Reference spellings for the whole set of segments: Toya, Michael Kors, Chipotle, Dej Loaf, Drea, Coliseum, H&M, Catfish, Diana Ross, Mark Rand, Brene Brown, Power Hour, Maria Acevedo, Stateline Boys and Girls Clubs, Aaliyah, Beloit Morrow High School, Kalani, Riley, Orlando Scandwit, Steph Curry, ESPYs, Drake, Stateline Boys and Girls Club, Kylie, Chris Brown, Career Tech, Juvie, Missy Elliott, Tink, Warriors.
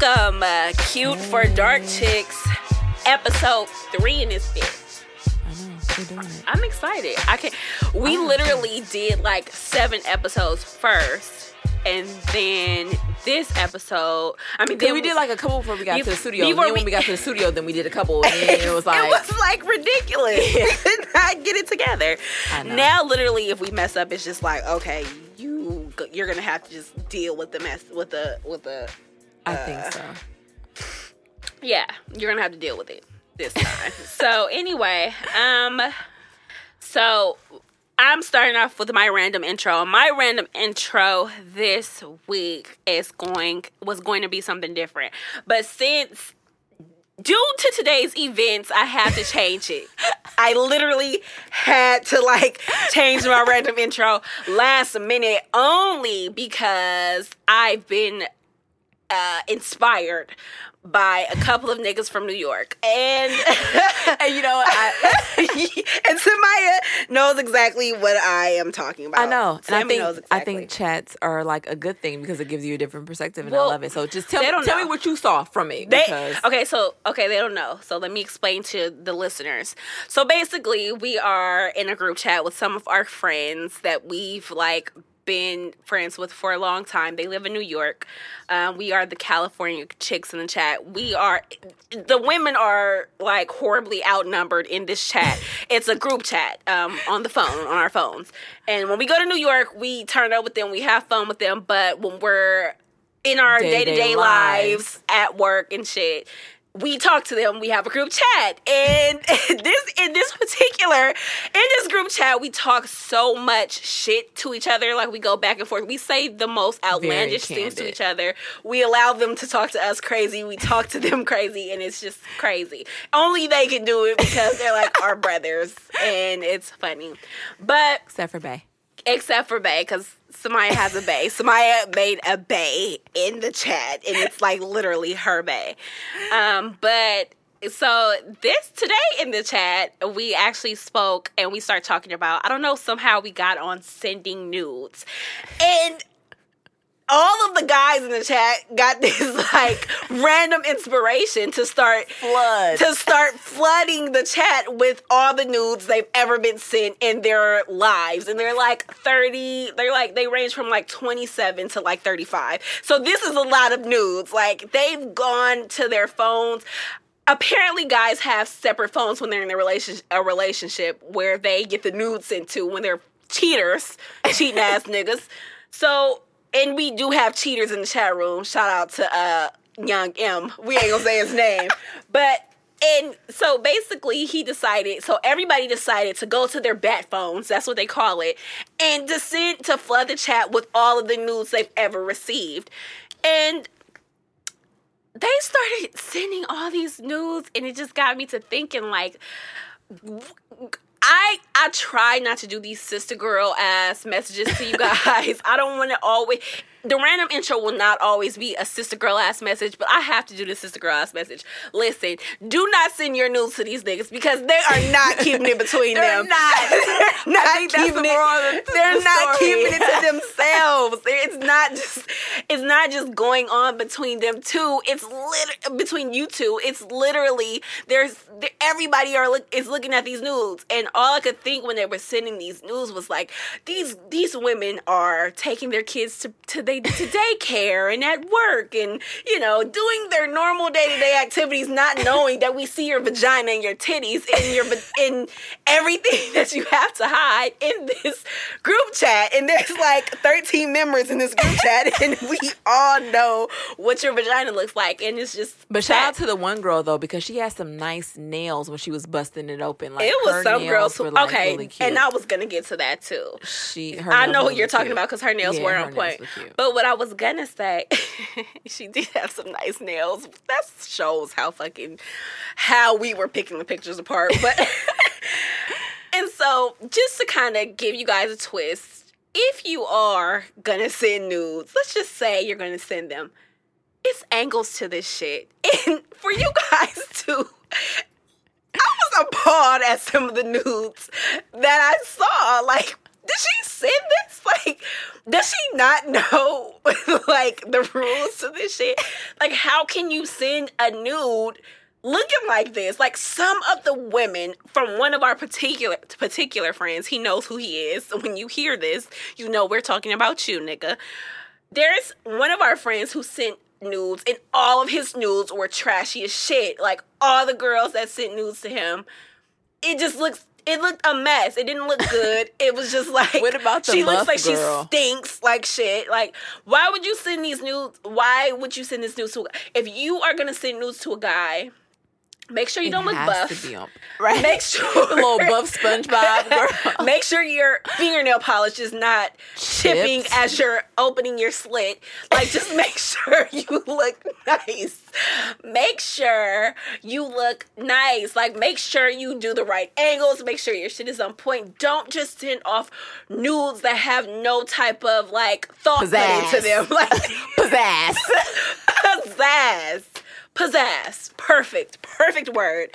Welcome, Cute for Dark Chicks, episode 3 in this bitch. I know, we're doing it. I'm excited. We literally did like 7 episodes first, and then this episode. We did like a couple before we got to the studio. Before when we got to the studio, then we did a couple, and then it was like ridiculous. Yeah. We did not get it together. I know. Now, literally, if we mess up, it's just like, okay, you're gonna have to just deal with the mess with the. I think so. Yeah, you're gonna have to deal with it this time. So anyway, so I'm starting off with my random intro. My random intro this week was going to be something different, but since due to today's events, I had to change it. I literally had to change my random intro last minute only because I've been inspired by a couple of niggas from New York, and and you know, and Samaya knows exactly what I am talking about. I know, Samaya, and I think chats are like a good thing because it gives you a different perspective, and I love it. So just tell me what you saw from it. They don't know. So let me explain to the listeners. So basically, we are in a group chat with some of our friends that we've been friends with for a long time. They live in New York. We are the California chicks in the chat. The women are horribly outnumbered in this chat. It's a group chat on our phones. And when we go to New York, we turn up with them, we have fun with them, but when we're in our day-to-day lives at work and shit, we talk to them. We have a group chat, and in this group chat, we talk so much shit to each other. We go back and forth. We say the most outlandish things to each other. We allow them to talk to us crazy. We talk to them crazy, and it's just crazy. Only they can do it because they're our brothers, and it's funny. But except for Bae, because Samaya has a bae. Samaya made a bae in the chat, and it's literally her bae. Today in the chat, we actually spoke and we started talking about, I don't know, somehow we got on sending nudes. And all of the guys in the chat got this random inspiration to start flooding the chat with all the nudes they've ever been sent in their lives. And they're 30, they range from 27 to 35. So this is a lot of nudes. They've gone to their phones. Apparently, guys have separate phones when they're in a relationship where they get the nudes sent to when they're cheating ass niggas. So. And we do have cheaters in the chat room. Shout out to Young M. We ain't gonna say his name. So basically everybody decided to go to their bat phones, that's what they call it, and to flood the chat with all of the nudes they've ever received. And they started sending all these nudes, and it just got me to thinking, I try not to do these sister girl ass messages to you guys. I don't want to always. The random intro will not always be a sister girl ass message, but I have to do the sister girl ass message. Listen, do not send your nudes to these niggas because they are not keeping it between them. They're not keeping it to themselves. It's not just going on between them two. It's between you two. It's literally everybody is looking at these nudes. And all I could think when they were sending these news was these women are taking their kids to daycare and at work and, doing their normal day-to-day activities, not knowing that we see your vagina and your titties and and everything that you have to hide in this group chat. And there's 13 members in this group chat, and we all know what your vagina looks like. And it's just... But shout out to the one girl, though, because she had some nice nails when she was busting it open. It was some girls who... okay, really cute. And I was going to get to that, too. I know what you're talking about because her nails were on point. But what I was going to say, she did have some nice nails. That shows how we were picking the pictures apart. But and so, just to kind of give you guys a twist, if you are going to send nudes, let's just say you're going to send them. It's angles to this shit. And for you guys, too... appalled at some of the nudes that I saw. Did she send this? Does she not know, like, the rules to this shit? Like, how can you send a nude looking like this? Like, some of the women from one of our particular friends, he knows who he is. So when you hear this, you know we're talking about you, nigga. There's one of our friends who sent nudes, and all of his nudes were trashy as shit. Like, all the girls that sent nudes to him, it just looks... It looked a mess. It didn't look good. It was just like... What about the muff girl? She looks like she stinks like shit. Like, why would you send these nudes? Why would you send this nudes to... If you are going to send nudes to a guy, make sure you don't look buff. It has to be on... Right? Make sure... Little buff SpongeBob girl. Make sure your fingernail polish is not chipping as you're opening your slit. Like, just make sure you look nice. Make sure you look nice. Like, make sure you do the right angles. Make sure your shit is on point. Don't just send off nudes that have no type of, like, thought pizzazz to them. Like, pizzazz. Pizzazz. Pizzazz. Perfect. Perfect word.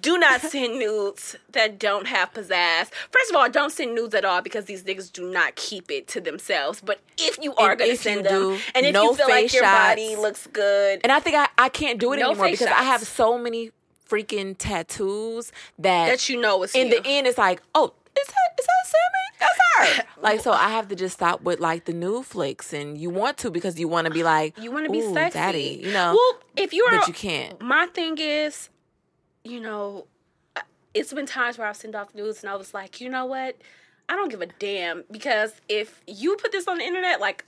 Do not send nudes that don't have pizzazz. First of all, don't send nudes at all because these niggas do not keep it to themselves. But if you are going to send them, and if you feel like your body looks good. And I think I can't do it anymore because I have so many freaking tattoos that you know it's in the end it's like, oh, is that Sammy? That's her. Like, so I have to just stop with, like, the new flicks, and you want to because you want to be like, you want to be sexy, daddy, you know. Well, if you are, but you can't. My thing is, you know, it's been times where I've sent off nudes, and I was like, you know what? I don't give a damn because if you put this on the internet, like,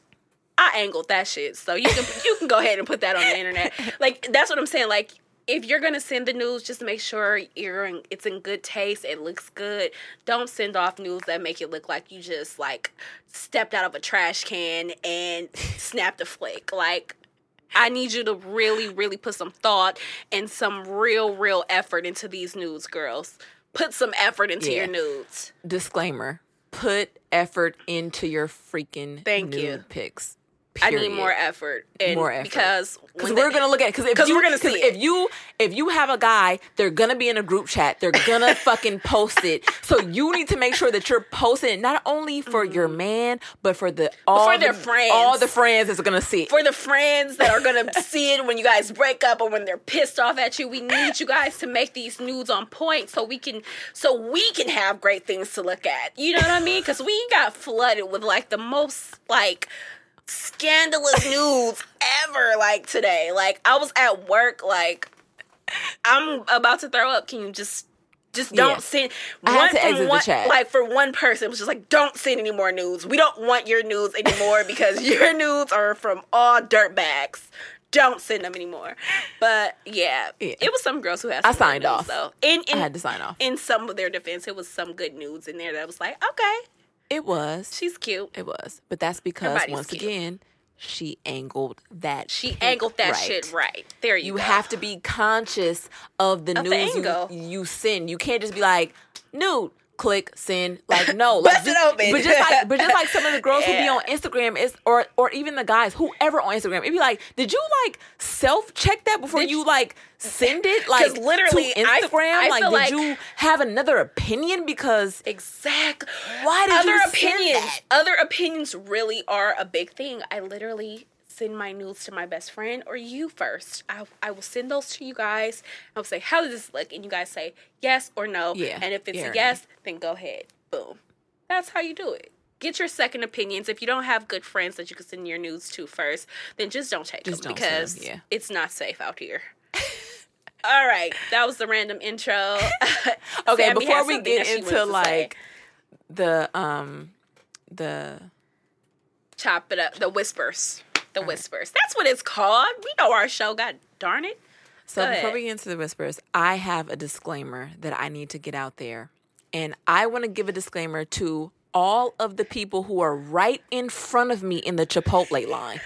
I angled that shit, so you can go ahead and put that on the internet. Like, that's what I'm saying. Like, if you're going to send the nudes, just make sure it's in good taste. It looks good. Don't send off nudes that make it look like you just, like, stepped out of a trash can and snapped a flick. Like, I need you to really, really put some thought and some real, real effort into these nudes, girls. Put some effort into your nudes. Disclaimer. Put effort into your freaking nude pics. Period. I need more effort. Because we're going to look at it. Because we're going to see it. If you have a guy, they're going to be in a group chat. They're going to fucking post it. So you need to make sure that you're posting it not only for your man, but for their friends. All the friends is going to see it. For the friends that are going to see it when you guys break up or when they're pissed off at you. We need you guys to make these nudes on point so we can have great things to look at. You know what I mean? Because we got flooded with, like, the most, like... scandalous nudes ever, like, today. Like, I was at work, like, I'm about to throw up. Can you just don't send... I had to exit the chat. Like, for one person, it was just like, don't send any more nudes. We don't want your nudes anymore because your nudes are from all dirtbags. Don't send them anymore. But, yeah. It was some girls who had some nudes, though. I had to sign off. In some of their defense, it was some good nudes in there that was like, okay. It was. She's cute. It was. But that's because, once again, she angled that shit right. There you go. You have to be conscious of the news you send. You can't just be like, nude, click, send. Like, no. Like, bust it open. But just like some of the girls who be on Instagram or even the guys, whoever on Instagram, it'd be like, did you, like, self-check that before you, like... send it, like, literally to Instagram. I feel like you have another opinion? Because exactly, why did other you opinions? Send that? Other opinions really are a big thing. I literally send my nudes to my best friend or you first. I will send those to you guys. I'll say, how does this look? And you guys say yes or no. Yeah. And if it's a yes, then go ahead. Boom. That's how you do it. Get your second opinions. If you don't have good friends that you can send your nudes to first, then just don't take them because it's not safe out here. All right, that was the random intro. Okay, Sammy, before we get into, like, the chop it up, the whispers. That's what it's called. We know our show. God darn it. So before we get into the whispers, I have a disclaimer that I need to get out there, and I want to give a disclaimer to all of the people who are right in front of me in the Chipotle line.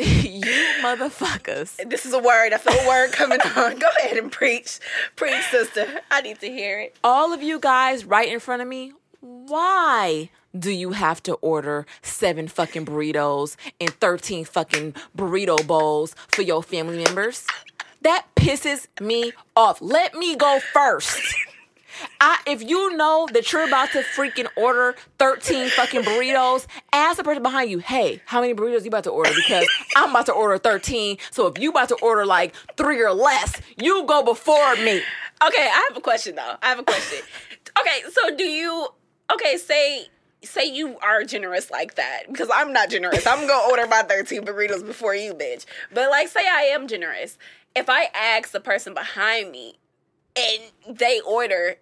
You motherfuckers. This is a word. I feel a word coming on. Go ahead and preach. Preach, sister. I need to hear it. All of you guys right in front of me, why do you have to order 7 fucking burritos and 13 fucking burrito bowls for your family members? That pisses me off. Let me go first. If you know that you're about to freaking order 13 fucking burritos, ask the person behind you, hey, how many burritos you about to order? Because I'm about to order 13. So if you about to order like 3 or less, you go before me. Okay, I have a question though. Okay, so do you, say you are generous like that, because I'm not generous. I'm going to order my 13 burritos before you, bitch. But like, say I am generous. If I ask the person behind me and they order,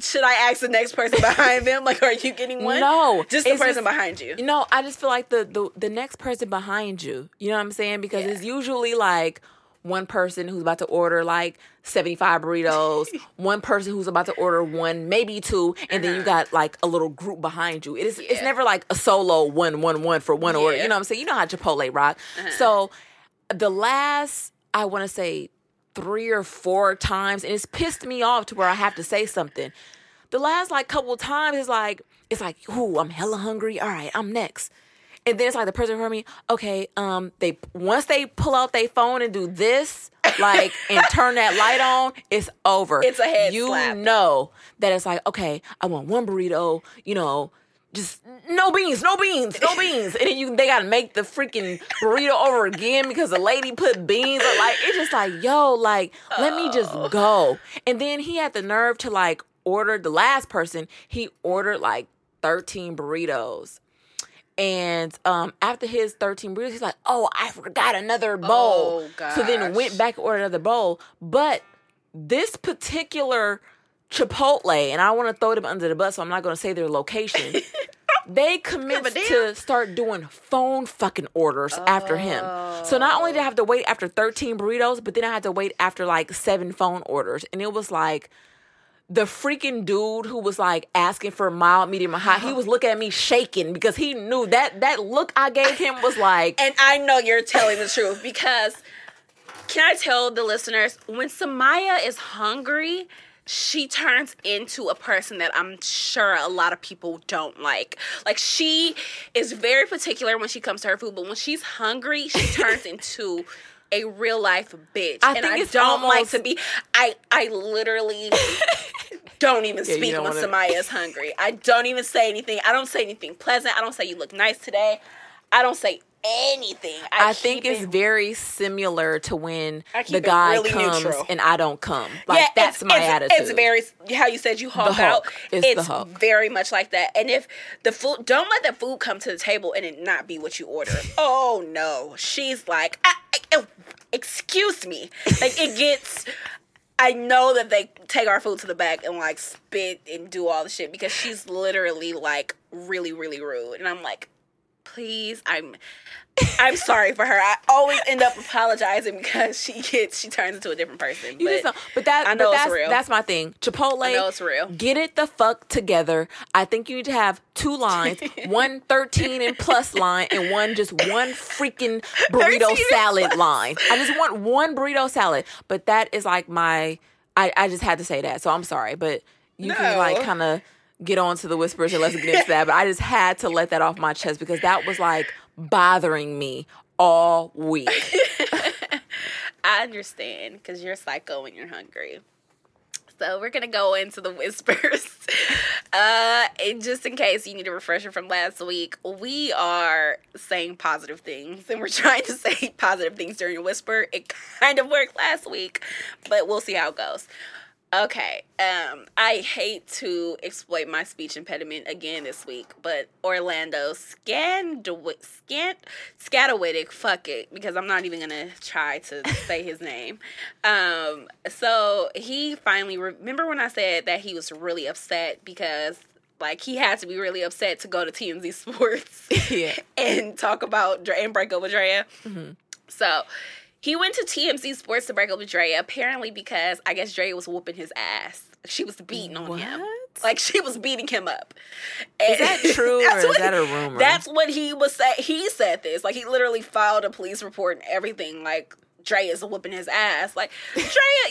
should I ask the next person behind them? Like, are you getting one? No. Just the person behind you. No, I just feel like the next person behind you, you know what I'm saying? Because it's usually like one person who's about to order like 75 burritos, one person who's about to order one, maybe two, and then you got like a little group behind you. It's never like a solo one for one order. You know what I'm saying? You know how Chipotle rock. So the last, I want to say 3 or 4 times, and it's pissed me off to where I have to say something. The last like couple times it's like, ooh, I'm hella hungry. All right, I'm next. And then it's like the person heard me, okay, they once they pull out their phone and do this, like, and turn that light on, it's over. It's a head slap. You know that it's like, okay, I want one burrito, you know, just no beans. And then they got to make the freaking burrito over again because the lady put beans. Or like, it's just like, yo, like, let me just go. And then he had the nerve to, like, order the last person. He ordered, like, 13 burritos. And after his 13 burritos, he's like, oh, I forgot another bowl. Oh, so then went back and ordered another bowl. But this particular Chipotle, and I want to throw them under the bus, so I'm not going to say their location. They commenced to start doing phone fucking orders after him. So not only did I have to wait after 13 burritos, but then I had to wait after like 7 phone orders. And it was like, the freaking dude who was like asking for mild, medium, and hot, he was looking at me shaking because he knew that look I gave him was like. And I know you're telling the truth, because can I tell the listeners, when Samaya is hungry, she turns into a person that I'm sure a lot of people don't like. Like, she is very particular when she comes to her food, but when she's hungry, she turns into a real life bitch. I literally don't even speak when Samaya is hungry. I don't even say anything. I don't say anything pleasant. I don't say you look nice today. I don't say anything. I think it's very similar to when the guy really comes neutral. And I don't come. Like, yeah, that's my attitude. It's very, how you said you hulk out. It's very much like that. And if the food, don't let the food come to the table and it not be what you order. Oh no, she's like, excuse me. Like, it gets. I know that they take our food to the back and like spit and do all the shit because she's literally like really, really rude. And I'm like, please, I'm sorry for her. I always end up apologizing because she turns into a different person. That's real. That's my thing. Chipotle, I know it's real. Get it the fuck together. I think you need to have 2 lines, one 13 and plus line, and one just one freaking burrito salad line. I just want one burrito salad. But that is like my. I just had to say that, so I'm sorry. But you can like kind of get on to the whispers and let's get into that. But I just had to let that off my chest because that was like bothering me all week. I understand, because you're psycho when you're hungry. So we're going to go into the whispers. And just in case you need a refresher from last week, we are saying positive things, and we're trying to say positive things during a whisper. It kind of worked last week, but we'll see how it goes. Okay, I hate to exploit my speech impediment again this week, but Orlando Scandwit, fuck it, because I'm not even going to try to say his name. So he finally, remember when I said that he was really upset because, like, he had to be really upset to go to TMZ Sports and talk about and break up with Drea? Mm-hmm. So he went to TMZ Sports to break up with Drea, apparently because I guess Drea was whooping his ass. She was beating on him. Like, she was beating him up. And is that true or is that a rumor? That's what he was saying. He said this. Like, he literally filed a police report and everything. Like, Drea's whooping his ass. Like, Drea,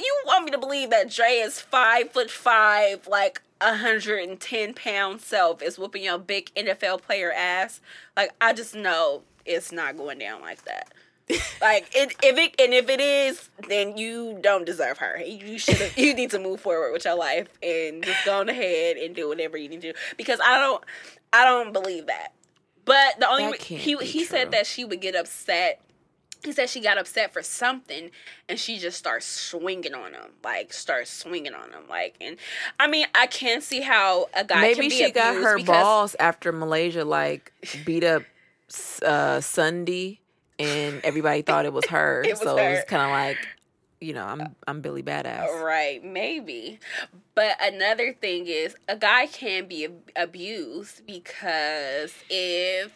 you want me to believe that Drea's 5'5", like, 110-pound self is whooping your big NFL player ass? Like, I just know it's not going down like that. Like, if it is, then you don't deserve her. You need to move forward with your life and just go on ahead and do whatever you need to do. Because I don't believe that. But the only he said that she would get upset. He said she got upset for something, and she just starts swinging on him. And I mean, I can see how a guy maybe can be abused. Maybe she got her balls after Malaysia, like, beat up Sunday, and everybody thought it was her. It was kind of like, you know, I'm Billy Badass. Right, maybe. But another thing is, a guy can be abused because if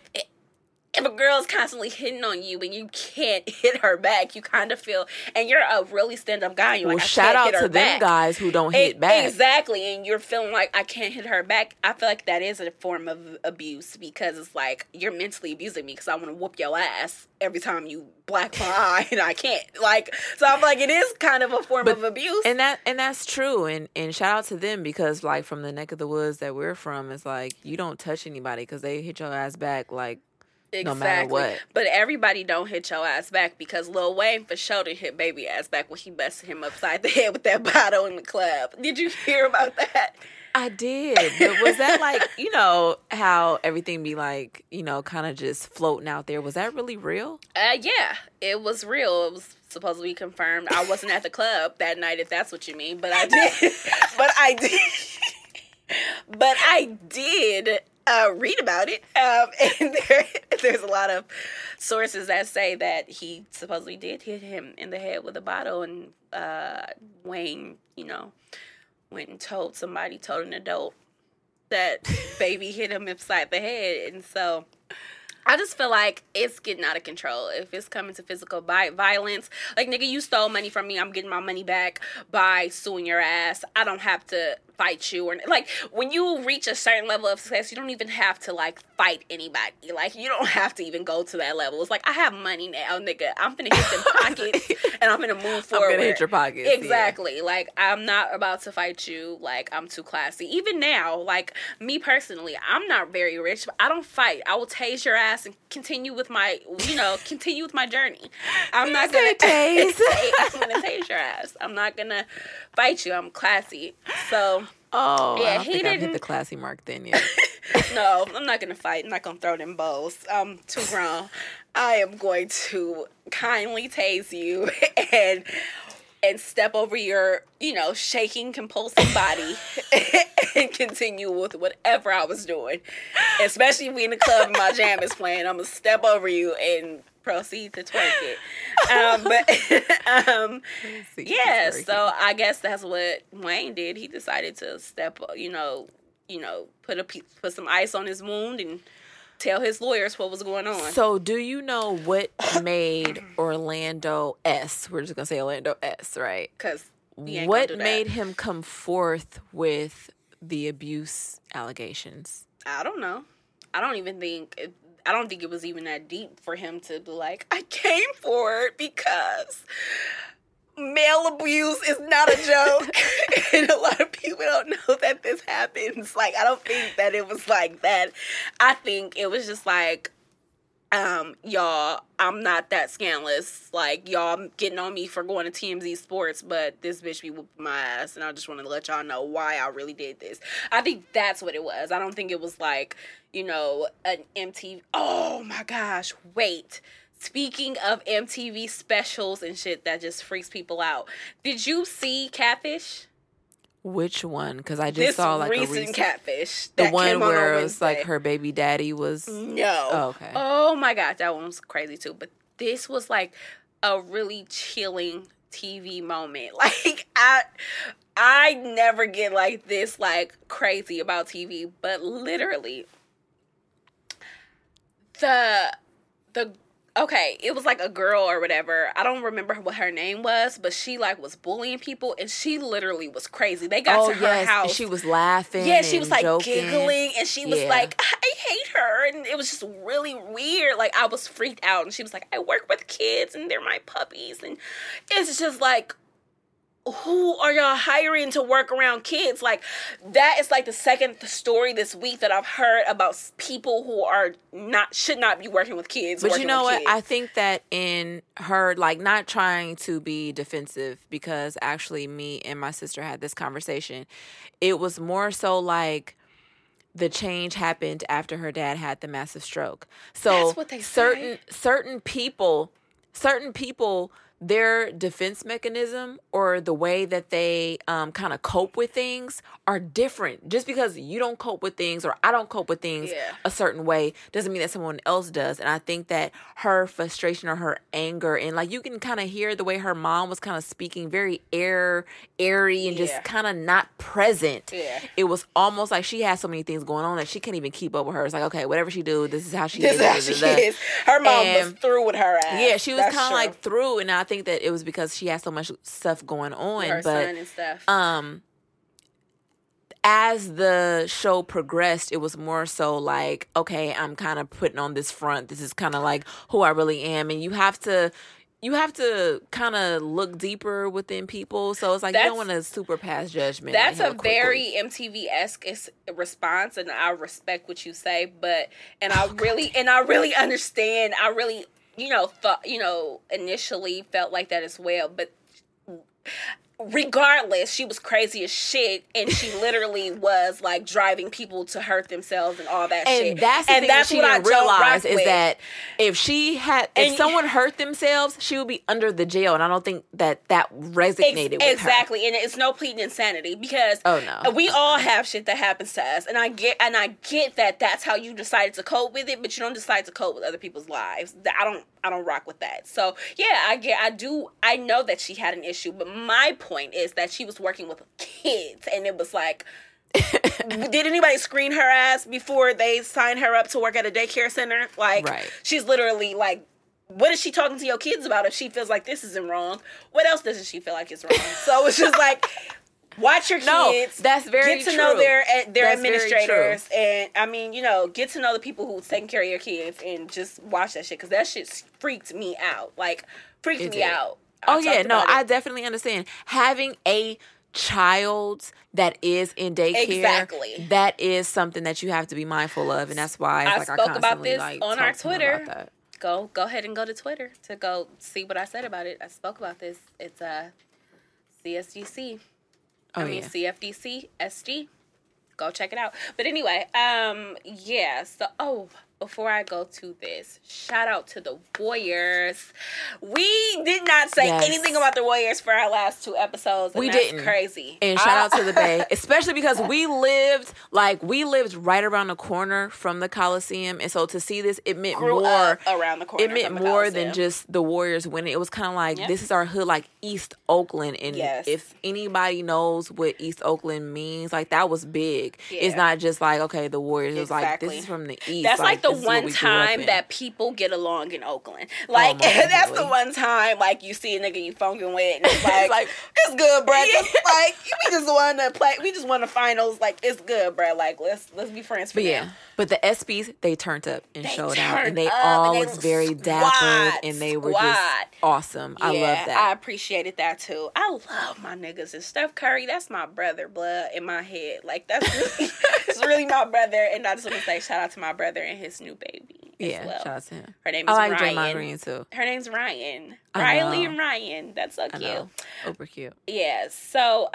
a girl's constantly hitting on you and you can't hit her back, you kind of feel, and you're a really stand-up guy. And you're shout out to them guys who don't hit back. Exactly, and you're feeling like, I can't hit her back. I feel like that is a form of abuse, because it's like, you're mentally abusing me because I want to whoop your ass every time you black my eye and I can't. Like, so I'm like, it is kind of a form of abuse. And that's true. And shout out to them, because like, from the neck of the woods that we're from, it's like, you don't touch anybody because they hit your ass back, like, exactly. No matter what. But everybody don't hit your ass back, because Lil Wayne for sure didn't hit baby ass back when he busted him upside the head with that bottle in the club. Did you hear about that? I did. But was that like, you know, how everything be like, you know, kind of just floating out there. Was that really real? Yeah, it was real. It was supposedly confirmed. I wasn't at the club that night, if that's what you mean. But I did. But I did. Read about it, and there's a lot of sources that say that he supposedly did hit him in the head with a bottle, and Wayne, you know, went and told an adult that baby hit him upside the head. And so I just feel like it's getting out of control. If it's coming to physical violence, like, nigga, you stole money from me. I'm getting my money back by suing your ass. I don't have to fight you. Or, like, when you reach a certain level of success, you don't even have to, like, fight anybody. Like, you don't have to even go to that level. It's like, I have money now, nigga. I'm finna hit them pockets, and I'm finna move forward. I'm finna hit your pockets. Exactly. Yeah. Like, I'm not about to fight you. Like, I'm too classy. Even now, like, me personally, I'm not very rich, but I don't fight. I will tase your ass and continue with my journey. I'm not gonna tase. I'm gonna tase your ass. I'm not gonna fight you. I'm classy. So, oh yeah, I don't think I hit the classy mark then yet. No, I'm not gonna fight. I'm not gonna throw them bowls. I'm too grown. I am going to kindly tase you and step over your, you know, shaking, compulsive body and continue with whatever I was doing. Especially if we in the club and my jam is playing, I'm going to step over you and proceed to twerk it. But, yeah, so I guess that's what Wayne did. He decided to step, you know, put some ice on his wound and tell his lawyers what was going on. So, do you know what made Orlando S? We're just gonna say Orlando S, right? Because what made him come forth with the abuse allegations? I don't know. I don't think it was even that deep for him to be like, I came forward because male abuse is not a joke. And a lot of people don't know that this happens. Like, I don't think that it was like that. I think it was just like, y'all, I'm not that scandalous. Like, y'all getting on me for going to TMZ Sports, but this bitch be whooping my ass, and I just want to let y'all know why I really did this. I think that's what it was. I don't think it was like, you know, an MTV. Oh, my gosh, wait. Speaking of MTV specials and shit that just freaks people out, did you see Catfish? Which one? Because I just saw like a recent Catfish. The one where it was like her baby daddy was... No. Oh, okay. Oh my God, that one was crazy too. But this was like a really chilling TV moment. Like, I never get like this, like, crazy about TV. But literally, okay, it was like a girl or whatever. I don't remember what her name was, but she like was bullying people, and she literally was crazy. They got to her house. She was laughing. Yeah, she was like joking, giggling, and she was like, I hate her. And it was just really weird. Like, I was freaked out, and she was like, I work with kids, and they're my puppies. And it's just like, who are y'all hiring to work around kids? Like, that is like the second story this week that I've heard about people who are not, should not be working with kids. But you know what? Kids. I think that in her, like, not trying to be defensive, because actually me and my sister had this conversation. It was more so like the change happened after her dad had the massive stroke. So that's what they say. Certain people, their defense mechanism or the way that they kind of cope with things are different. Just because you don't cope with things or I don't cope with things a certain way doesn't mean that someone else does. And I think that her frustration or her anger, and like you can kind of hear the way her mom was kind of speaking, very airy and just kind of not present. Yeah. It was almost like she had so many things going on that she can't even keep up with her. It's like, okay, whatever she do, this is how she is. Her mom was through with her ass. Yeah, she was kind of like through, and I think that it was because she had so much stuff going on. Her son and stuff. As the show progressed, it was more so like, okay, I'm kind of putting on this front. This is kind of like who I really am. And you have to kind of look deeper within people. So it's like, you don't want to super pass judgment. That's a very MTV-esque response, and I respect what you say, but I really understand. Initially felt like that as well. But regardless, she was crazy as shit, and she literally was like driving people to hurt themselves and all that shit. And that's what I realized is that if someone hurt themselves, she would be under the jail, and I don't think that resonated with her. And it's no pleading insanity, because we all have shit that happens to us, and I get that that's how you decided to cope with it, but you don't decide to cope with other people's lives. I don't rock with that. So yeah, I know that she had an issue, but my point is that she was working with kids, and it was like, did anybody screen her ass before they signed her up to work at a daycare center? Like, right. She's literally like, what is she talking to your kids about if she feels like this isn't wrong? What else doesn't she feel like is wrong? So it's just like, watch your kids. No, that's very true. Get to know their administrators, and get to know the people who's taking care of your kids, and just watch that shit, because that shit freaked me out. Like, freaked me out. I definitely understand. Having a child that is in daycare, that is something that you have to be mindful of, and that's why it's I spoke about this on our Twitter. Go ahead and go to Twitter to go see what I said about it. I spoke about this. It's CSGC. CFDC SG. Go check it out. But anyway, before I go to this, shout out to the Warriors. We did not say anything about the Warriors for our last two episodes. That's crazy. And shout out to the Bay, especially because we lived right around the corner from the Coliseum, and so to see this, it meant more around the corner. It meant more than just the Warriors winning. It was kind of like this is our hood, like East Oakland, and if anybody knows what East Oakland means, like that was big. Yeah. It's not just like okay, the Warriors. It was like this is from the East. That's like the one time that people get along in Oakland. Like, that's the one time, like, you see a nigga you funkin' with, and it's like, it's good, bruh. Yeah. Like, we just want to play. We just want the finals. Like, it's good, bruh. Like, let's be friends for now. But the ESPYs, they turned up and showed out. And they all was very dapper, and they were just awesome. Yeah, I love that. I appreciated that, too. I love my niggas. And Steph Curry, that's my brother, blood, in my head. Like, that's really, it's really my brother. And I just want to say shout out to my brother and his new baby as well. Shout out to him. Her name is Ryan. I like Green, too. Her name's Ryan. Riley and Ryan. That's so cute. Super cute. Yeah. So,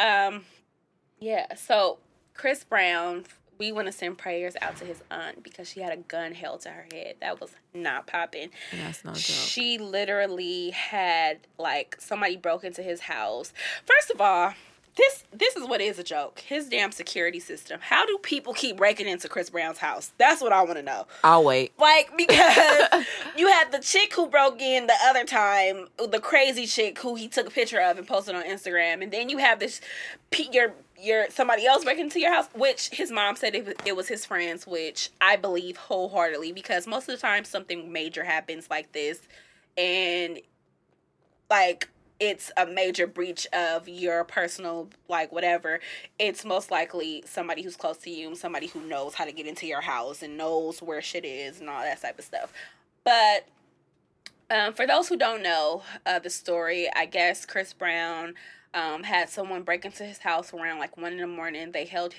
So, Chris Brown... We want to send prayers out to his aunt because she had a gun held to her head. That was not popping. That's no joke. She literally had, like, somebody broke into his house. First of all, this is what is a joke. His damn security system. How do people keep breaking into Chris Brown's house? That's what I want to know. I'll wait. Like, because you had the chick who broke in the other time, the crazy chick who he took a picture of and posted on Instagram, and then you have this, somebody else breaking into your house, which his mom said it was his friends, which I believe wholeheartedly, because most of the time something major happens like this, and like it's a major breach of your personal, like, whatever. It's most likely somebody who's close to you and somebody who knows how to get into your house and knows where shit is and all that type of stuff. But for those who don't know the story, I guess Chris Brown had someone break into his house around like 1 a.m. They held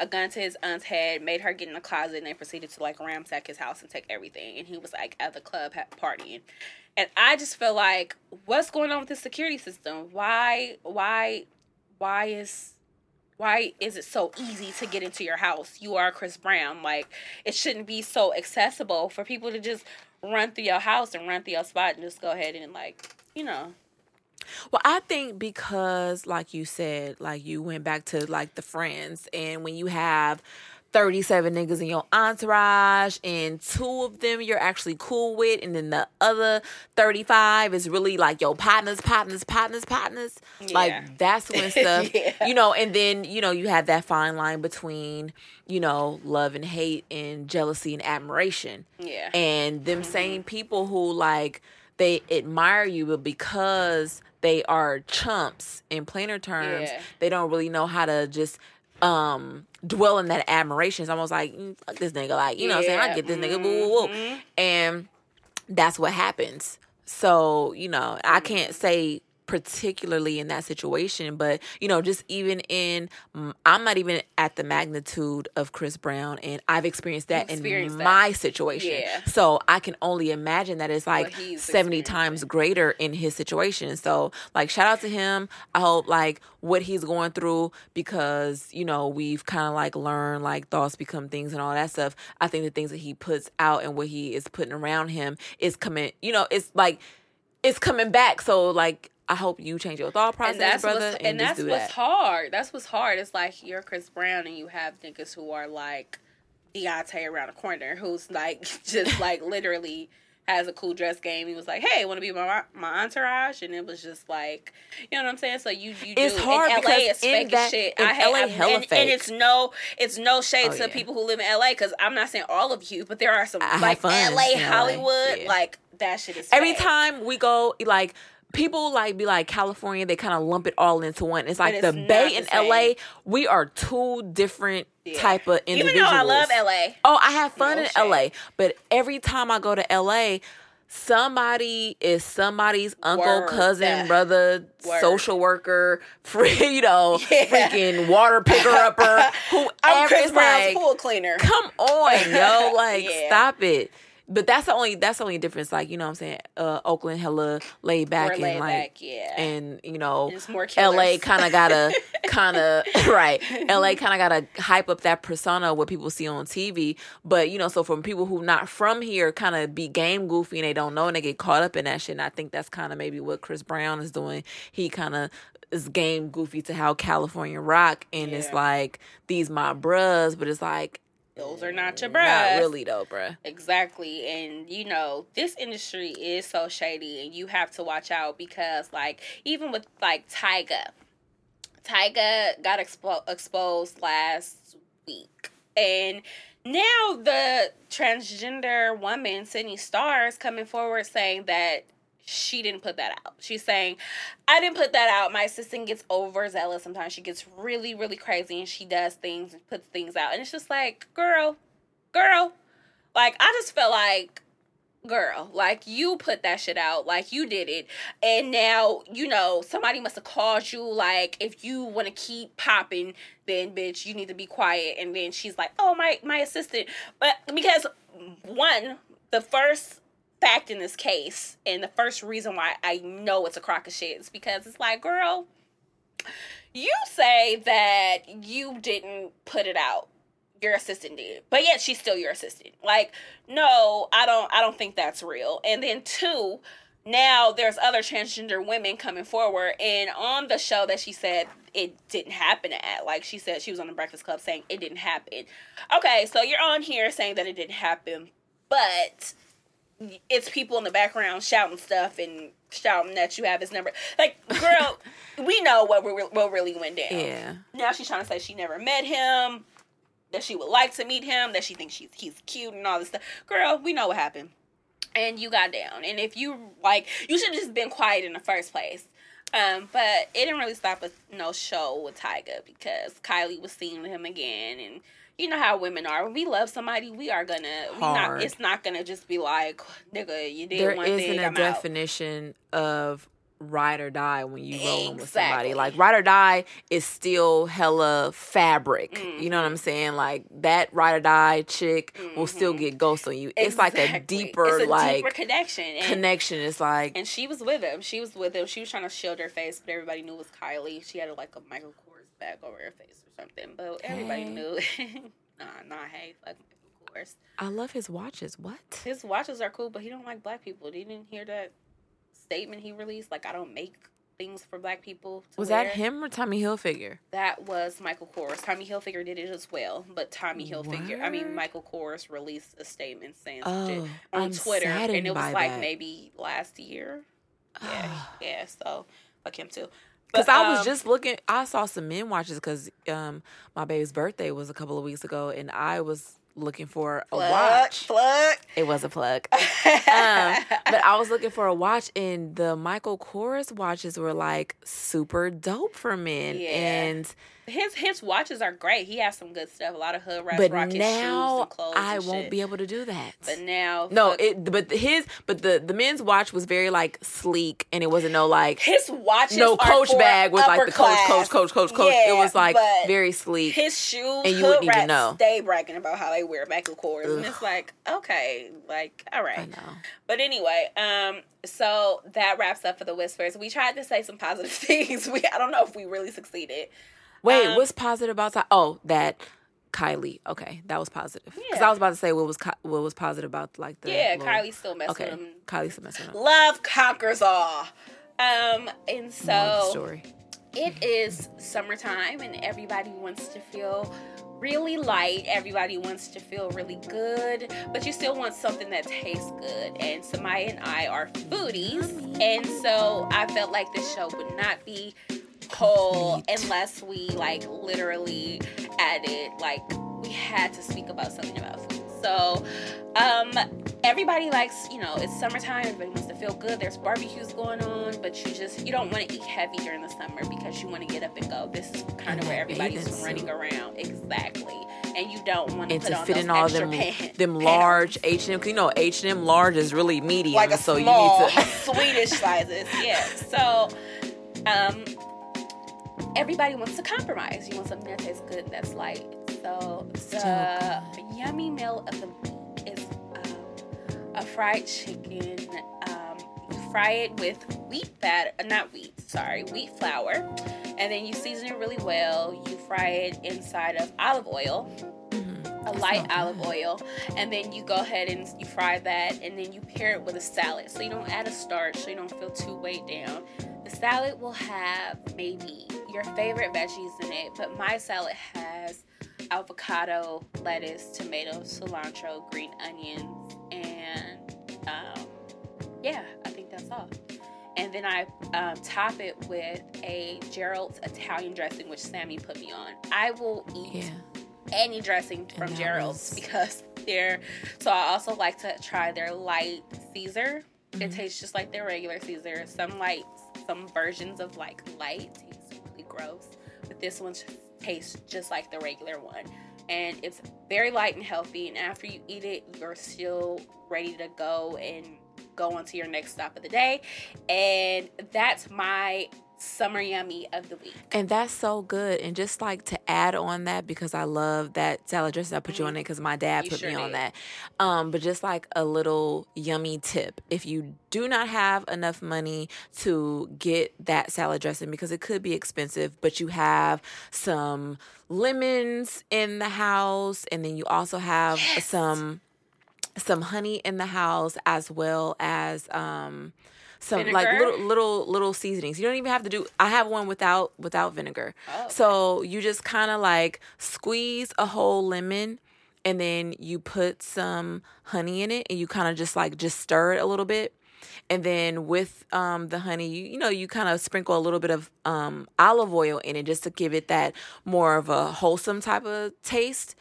a gun to his aunt's head, made her get in the closet, and they proceeded to like ransack his house and take everything. And he was like at the club partying. And I just feel like, what's going on with the security system? Why is it so easy to get into your house? You are Chris Brown. Like, it shouldn't be so accessible for people to just run through your house and run through your spot and just go ahead and, like, you know. Well, I think because, like you said, like, you went back to, like, the friends. And when you have 37 niggas in your entourage and 2 of them you're actually cool with, and then the other 35 is really like your partners. Yeah. Like, that's when stuff, yeah. You know, and then, you know, you have that fine line between, you know, love and hate and jealousy and admiration. Yeah. And them same people who, like, they admire you, but because they are chumps in plainer terms, they don't really know how to just dwell in that admiration. It's almost like, fuck this nigga, like, you know what I'm saying, I get this nigga, woo, woo, woo. And that's what happens. So, you know, I can't say particularly in that situation, but, you know, just even in, I'm not even at the magnitude of Chris Brown, and I've experienced that in my situation. Yeah. So I can only imagine that it's like 70 times greater in his situation. So, like, shout out to him. I hope, like, what he's going through, because, you know, we've kind of, like, learned, like, thoughts become things and all that stuff. I think the things that he puts out and what he is putting around him is coming, you know, it's like, it's coming back. So, like, I hope you change your thought process, brother. And that's what's hard. That's what's hard. It's like, you're Chris Brown and you have niggas who are like Deontay around the corner, who's like just like literally has a cool dress game. He was like, "Hey, want to be my entourage?" And it was just like, you know what I'm saying. So you it's do. Hard in LA, it's fake as shit. And it's no shade to people who live in LA, because I'm not saying all of you, but there are some like LA Hollywood, like that shit is fake. Every time we go, like. People, like, be like, California, they kind of lump it all into one. It's like the Bay and L.A., we are 2 different type of individuals. Even though I love L.A. Oh, I have fun in L.A., but every time I go to L.A., somebody is somebody's uncle, cousin, brother, social worker, free, you know, freaking water picker-upper, whoever. I'm Chris Brown's pool cleaner. Come on, yo. Like, stop it. But that's the only difference, like, you know what I'm saying, Oakland hella laid back. We're and like back, and, you know, LA kinda right. LA kinda gotta hype up that persona what people see on TV. But, you know, so from people who not from here kinda be game goofy and they don't know and they get caught up in that shit. And I think that's kinda maybe what Chris Brown is doing. He kinda is game goofy to how California rock, and it's like, these my bruhs, but it's like, those are not your bruh. Not really though, bruh. Exactly. And, you know, this industry is so shady, and you have to watch out, because, like, even with, like, Tyga got exposed last week. And now the transgender woman, Sydney Starr, is coming forward saying that she didn't put that out. She's saying, I didn't put that out. My assistant gets overzealous sometimes. She gets really, really crazy, and she does things and puts things out. And it's just like, girl. Like, I just feel like, girl, like, you put that shit out. Like, you did it. And now, you know, somebody must have called you. Like, if you want to keep popping, then, bitch, you need to be quiet. And then she's like, oh, my assistant. But because, one, the first fact in this case, and the first reason why I know it's a crock of shit, is because it's like, girl, you say that you didn't put it out, your assistant did, but yet she's still your assistant. Like, no, I don't think that's real. And then, two, now there's other transgender women coming forward, and on the show that she said it didn't happen at, like, she said she was on the Breakfast Club saying it didn't happen. Okay, so you're on here saying that it didn't happen, but it's people in the background shouting stuff and shouting that you have his number. Like, girl, we know what really went down. Yeah. Now she's trying to say she never met him, that she would like to meet him, that she thinks he's cute and all this stuff. Girl, we know what happened. And you got down. And if you, like, you should have just been quiet in the first place. But it didn't really stop no show with Tyga, because Kylie was seeing him again, and you know how women are. When we love somebody, it's not gonna just be like, nigga, you did one thing. There isn't a definition of ride or die when you rolling with somebody. Like, ride or die is still hella fabric. Mm-hmm. You know what I'm saying? Like, that ride or die chick mm-hmm. will still get ghosts on you. Exactly. It's like a deeper connection. It's like... And she was with him. She was trying to shield her face, but everybody knew it was Kylie. She had, like, a Michael Kors bag over her face or something, but everybody knew. Hey, fuck Michael Kors. I love his watches. What? His watches are cool, but he don't like black people. You didn't hear that statement he released, like, I don't make things for black people to wear. That him or Tommy Hilfiger? That was Michael Kors. Tommy Hilfiger did it as well, but Michael Kors released a statement saying on Twitter, and it was like maybe last year. Yeah, so fuck him too. Because I was just looking, I saw some men watches because my baby's birthday was a couple of weeks ago, and I was looking for a watch. It was a plug. But I was looking for a watch, and the Michael Kors watches were like super dope for men. Yeah. And his watches are great. He has some good stuff. A lot of hood rats, rock his shoes and clothes. But now I won't be able to do that. But now, the men's watch was very like sleek, and it wasn't no like his watches. No Coach bag was like the coach. Yeah, it was like very sleek. His shoes, and you wouldn't even know. They bragging about how they wear Michael Kors, and it's like, okay, like, all right. I know. But anyway, so that wraps up for the Whispers. We tried to say some positive things. I don't know if we really succeeded. Wait, what's positive about Tyga? Oh, that Kylie. Okay, that was positive. Because I was about to say what was positive about like the... Yeah, Kylie still messing with him. Kylie's still messing up. Love conquers all. And so... More of the story. It is summertime, and everybody wants to feel really light. Everybody wants to feel really good, but you still want something that tastes good. And Samaya and I are foodies, and so I felt like this show would not be cold unless we like literally added, like, we had to speak about something about food. So everybody likes, you know, it's summertime, everybody wants to feel good, there's barbecues going on, but you don't want to eat heavy during the summer because you want to get up and go. This is kind of where everybody's running around. Exactly. And you don't want to put on those extra pants. Them large H&M, because you know H&M large is really medium, like a so small, you need to Swedish sizes. Yeah. So everybody wants to compromise. You want something that tastes good and that's light. So the yummy meal of the week is a fried chicken. You fry it with wheat flour, and then you season it really well. You fry it inside of olive oil, olive oil, and then you go ahead and you fry that, and then you pair it with a salad. So you don't add a starch, so you don't feel too weighed down. The salad will have maybe your favorite veggies in it, but my salad has avocado, lettuce, tomato, cilantro, green onions, and I think that's all. And then I top it with a Gerald's Italian dressing, which Sammy put me on. I will eat any dressing from Gerald's because I also like to try their light Caesar. Mm-hmm. It tastes just like their regular Caesar. Some versions of like light taste really gross, but this one tastes just like the regular one, and it's very light and healthy, and after you eat it you're still ready to go and go on to your next stop of the day. And that's my summer yummy of the week, and that's so good. And just like to add on that, because I love that salad dressing I put you on it, because my dad put me on that, but just like a little yummy tip, if you do not have enough money to get that salad dressing, because it could be expensive, but you have some lemons in the house, and then you also have some honey in the house, as well as some vinegar? Like little seasonings. You don't even have to do. I have one without vinegar. Oh, okay. So you just kind of like squeeze a whole lemon, and then you put some honey in it, and you kind of just like stir it a little bit, and then with the honey, you kind of sprinkle a little bit of olive oil in it just to give it that more of a wholesome type of taste.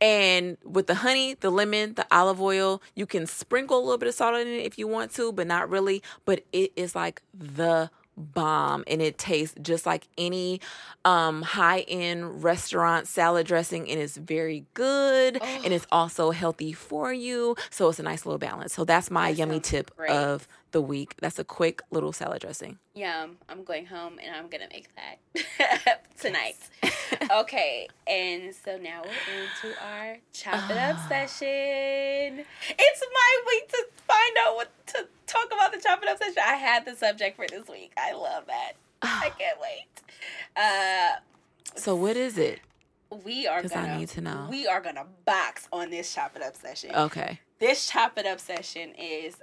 And with the honey, the lemon, the olive oil, you can sprinkle a little bit of salt in it if you want to, but not really. But it is like the bomb, and it tastes just like any high-end restaurant salad dressing, and it's very good, and it's also healthy for you, so it's a nice little balance. So that's my yummy tip of the week. That's a quick little salad dressing. Yum. I'm going home, and I'm going to make that tonight. Okay, and so now we're into our Chop It Up session. It's my week to find out what to talk about the Chop It Up session. I had the subject for this week. I love that. I can't wait. So what is it? We are gonna box on this Chop It Up session. Okay. This Chop It Up session is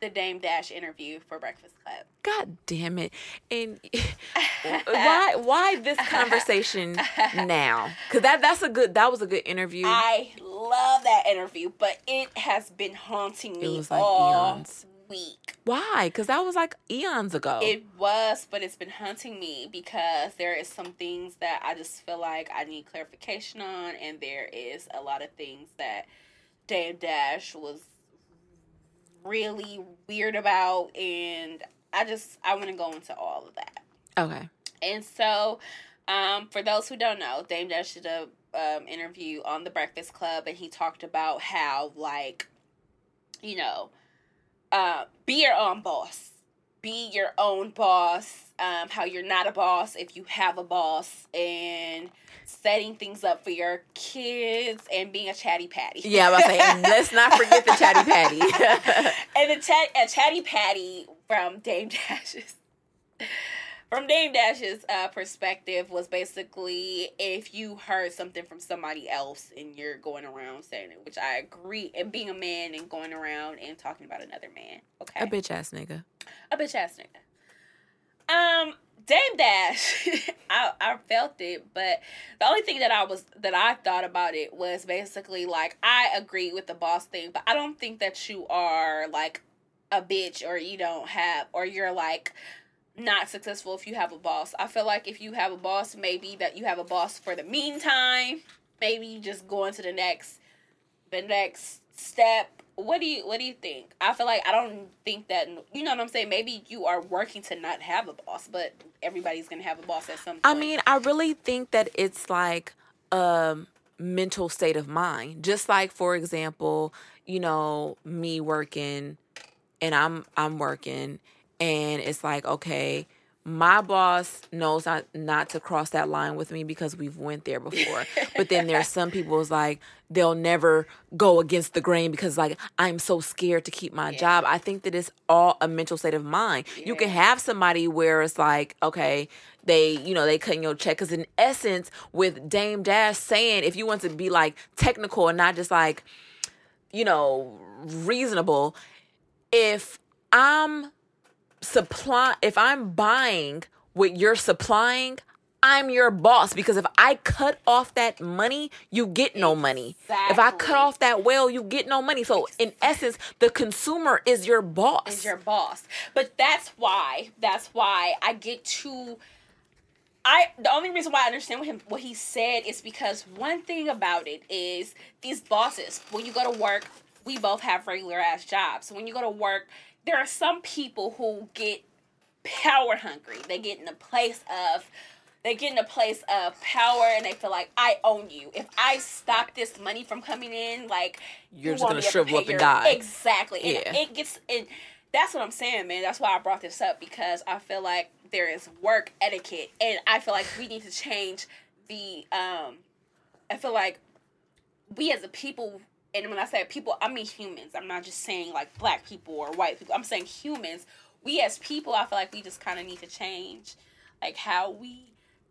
the Dame Dash interview for Breakfast Club. God damn it! And why this conversation now? Because that was a good interview. I love that interview, but it has been haunting me all week. Why? Because that was like eons ago. It was, but it's been haunting me because there is some things that I just feel like I need clarification on, and there is a lot of things that Dame Dash was really weird about, and I want to go into all of that. Okay. And so, for those who don't know, Dame Dash did a interview on The Breakfast Club, and he talked about how, like, you know, be your own boss, how you're not a boss if you have a boss, and setting things up for your kids, and being a chatty patty. Yeah, I was saying, let's not forget the chatty patty. And a chatty patty from Dame Dash's perspective was basically if you heard something from somebody else and you're going around saying it, which I agree, and being a man and going around and talking about another man. Okay. A bitch-ass nigga. Dame Dash, I felt it, but the only thing that I thought about it was basically like, I agree with the boss thing, but I don't think that you are like a bitch or you don't have, or you're like not successful if you have a boss. I feel like if you have a boss, maybe that you have a boss for the meantime. Maybe you just go into the next step. What do you think? I feel like I don't think that, you know what I'm saying? Maybe you are working to not have a boss, but everybody's going to have a boss at some point. I mean, I really think that it's like mental state of mind. Just like, for example, you know, me working and I'm working. And it's like, okay, my boss knows not to cross that line with me because we've went there before. But then there's some people who's like, they'll never go against the grain because, like, I'm so scared to keep my job. I think that it's all a mental state of mind. Yeah. You can have somebody where it's like, okay, they cutting your check. Because in essence, with Dame Dash saying, if you want to be, like, technical and not just, like, you know, reasonable, if I'm buying what you're supplying, I'm your boss, because if I cut off that money, you get no money. If I cut off that well, you get no money. So in essence, the consumer is your boss. But that's why I get to, the only reason why I understand what he said is because one thing about it is these bosses, when you go to work, we both have regular ass jobs. So when you go to work, there are some people who get power hungry. They get in a place of power, and they feel like, I own you. If I stop this money from coming in, like, you're just gonna shrivel up and die. Exactly. Yeah. And that's what I'm saying, man. That's why I brought this up, because I feel like there is work etiquette, and I feel like we need to change the. I feel like we as a people. And when I say people, I mean humans. I'm not just saying, like, black people or white people. I'm saying humans. We as people, I feel like we just kind of need to change, like, how we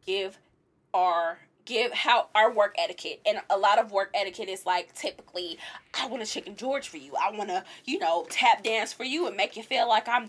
give our work etiquette. And a lot of work etiquette is, like, typically, I want a Chicken George for you. I want to, you know, tap dance for you and make you feel like I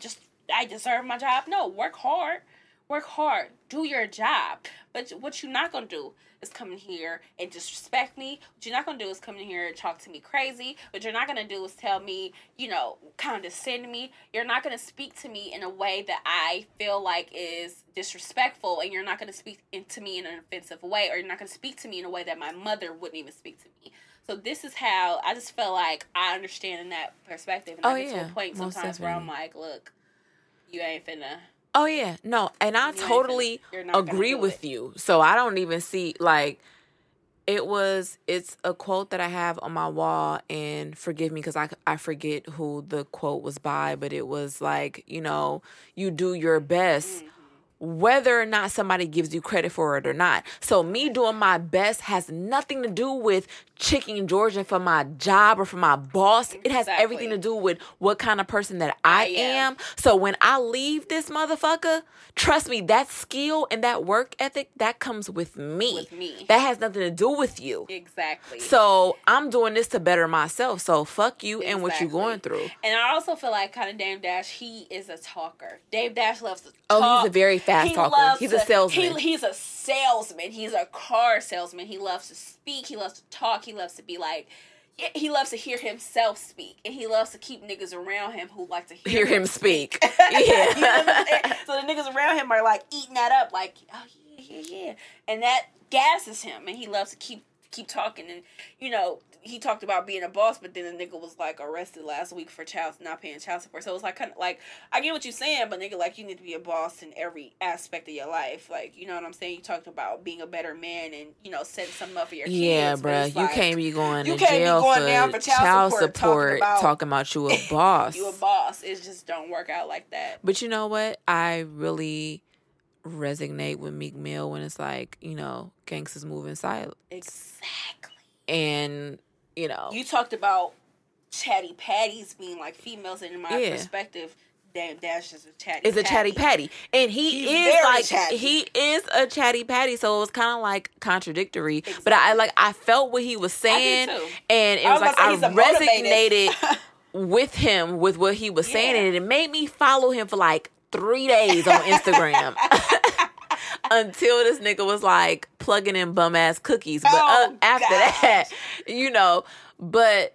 deserve my job. No, work hard. Work hard. Do your job. But what you're not going to do is come in here and disrespect me. What you're not going to do is come in here and talk to me crazy. What you're not going to do is tell me, you know, condescend me. You're not going to speak to me in a way that I feel like is disrespectful, and you're not going to speak to me in an offensive way, or you're not going to speak to me in a way that my mother wouldn't even speak to me. So this is how I just feel like I understand in that perspective. And I get to a point sometimes where I'm like, look, you ain't finna. Oh, yeah. No, and I totally agree with you. So I don't even see, like, it's a quote that I have on my wall, and forgive me because I forget who the quote was by, but it was like, you know, you do your best whether or not somebody gives you credit for it or not. So me doing my best has nothing to do with chicken Georgian for my job or for my boss. It has everything to do with what kind of person that I am. So when I leave this motherfucker, trust me, that skill and that work ethic, that comes with me. That has nothing to do with you. Exactly. So I'm doing this to better myself. So fuck you and what you're going through. And I also feel like kind of Dame Dash, he is a talker. Dame Dash loves to talk. Oh, he's a very fast talker. He's a salesman. He's a salesman. He's a car salesman. He loves to speak. He loves to talk. He loves to be like, he loves to hear himself speak, and he loves to keep niggas around him who like to hear him speak. Yeah. You know what I'm saying? So the niggas around him are like eating that up, like, oh yeah, and that gasses him, and he loves to keep talking. And you know, he talked about being a boss, but then the nigga was like arrested last week for not paying child support. So it's like, kind of like, I get what you're saying, but nigga, like, you need to be a boss in every aspect of your life. Like, you know what I'm saying? You talked about being a better man and, you know, setting something up for your kids. Yeah, bro, you like, can't be going to jail for child support talking about you a boss. You a boss. It just don't work out like that. But you know what? I really resonate with Meek Mill when it's like, you know, gangsters move in silence. Exactly. And you know, you talked about chatty patties being like females, and in my perspective, Dame Dash is a chatty patty. Is a chatty patty. And he is a chatty patty, so it was kind of like contradictory. Exactly. But I felt what he was saying, and it was like I resonated with him with what he was saying, and it made me follow him for like 3 days on Instagram. Until this nigga was like plugging in bum ass cookies. But that, you know, but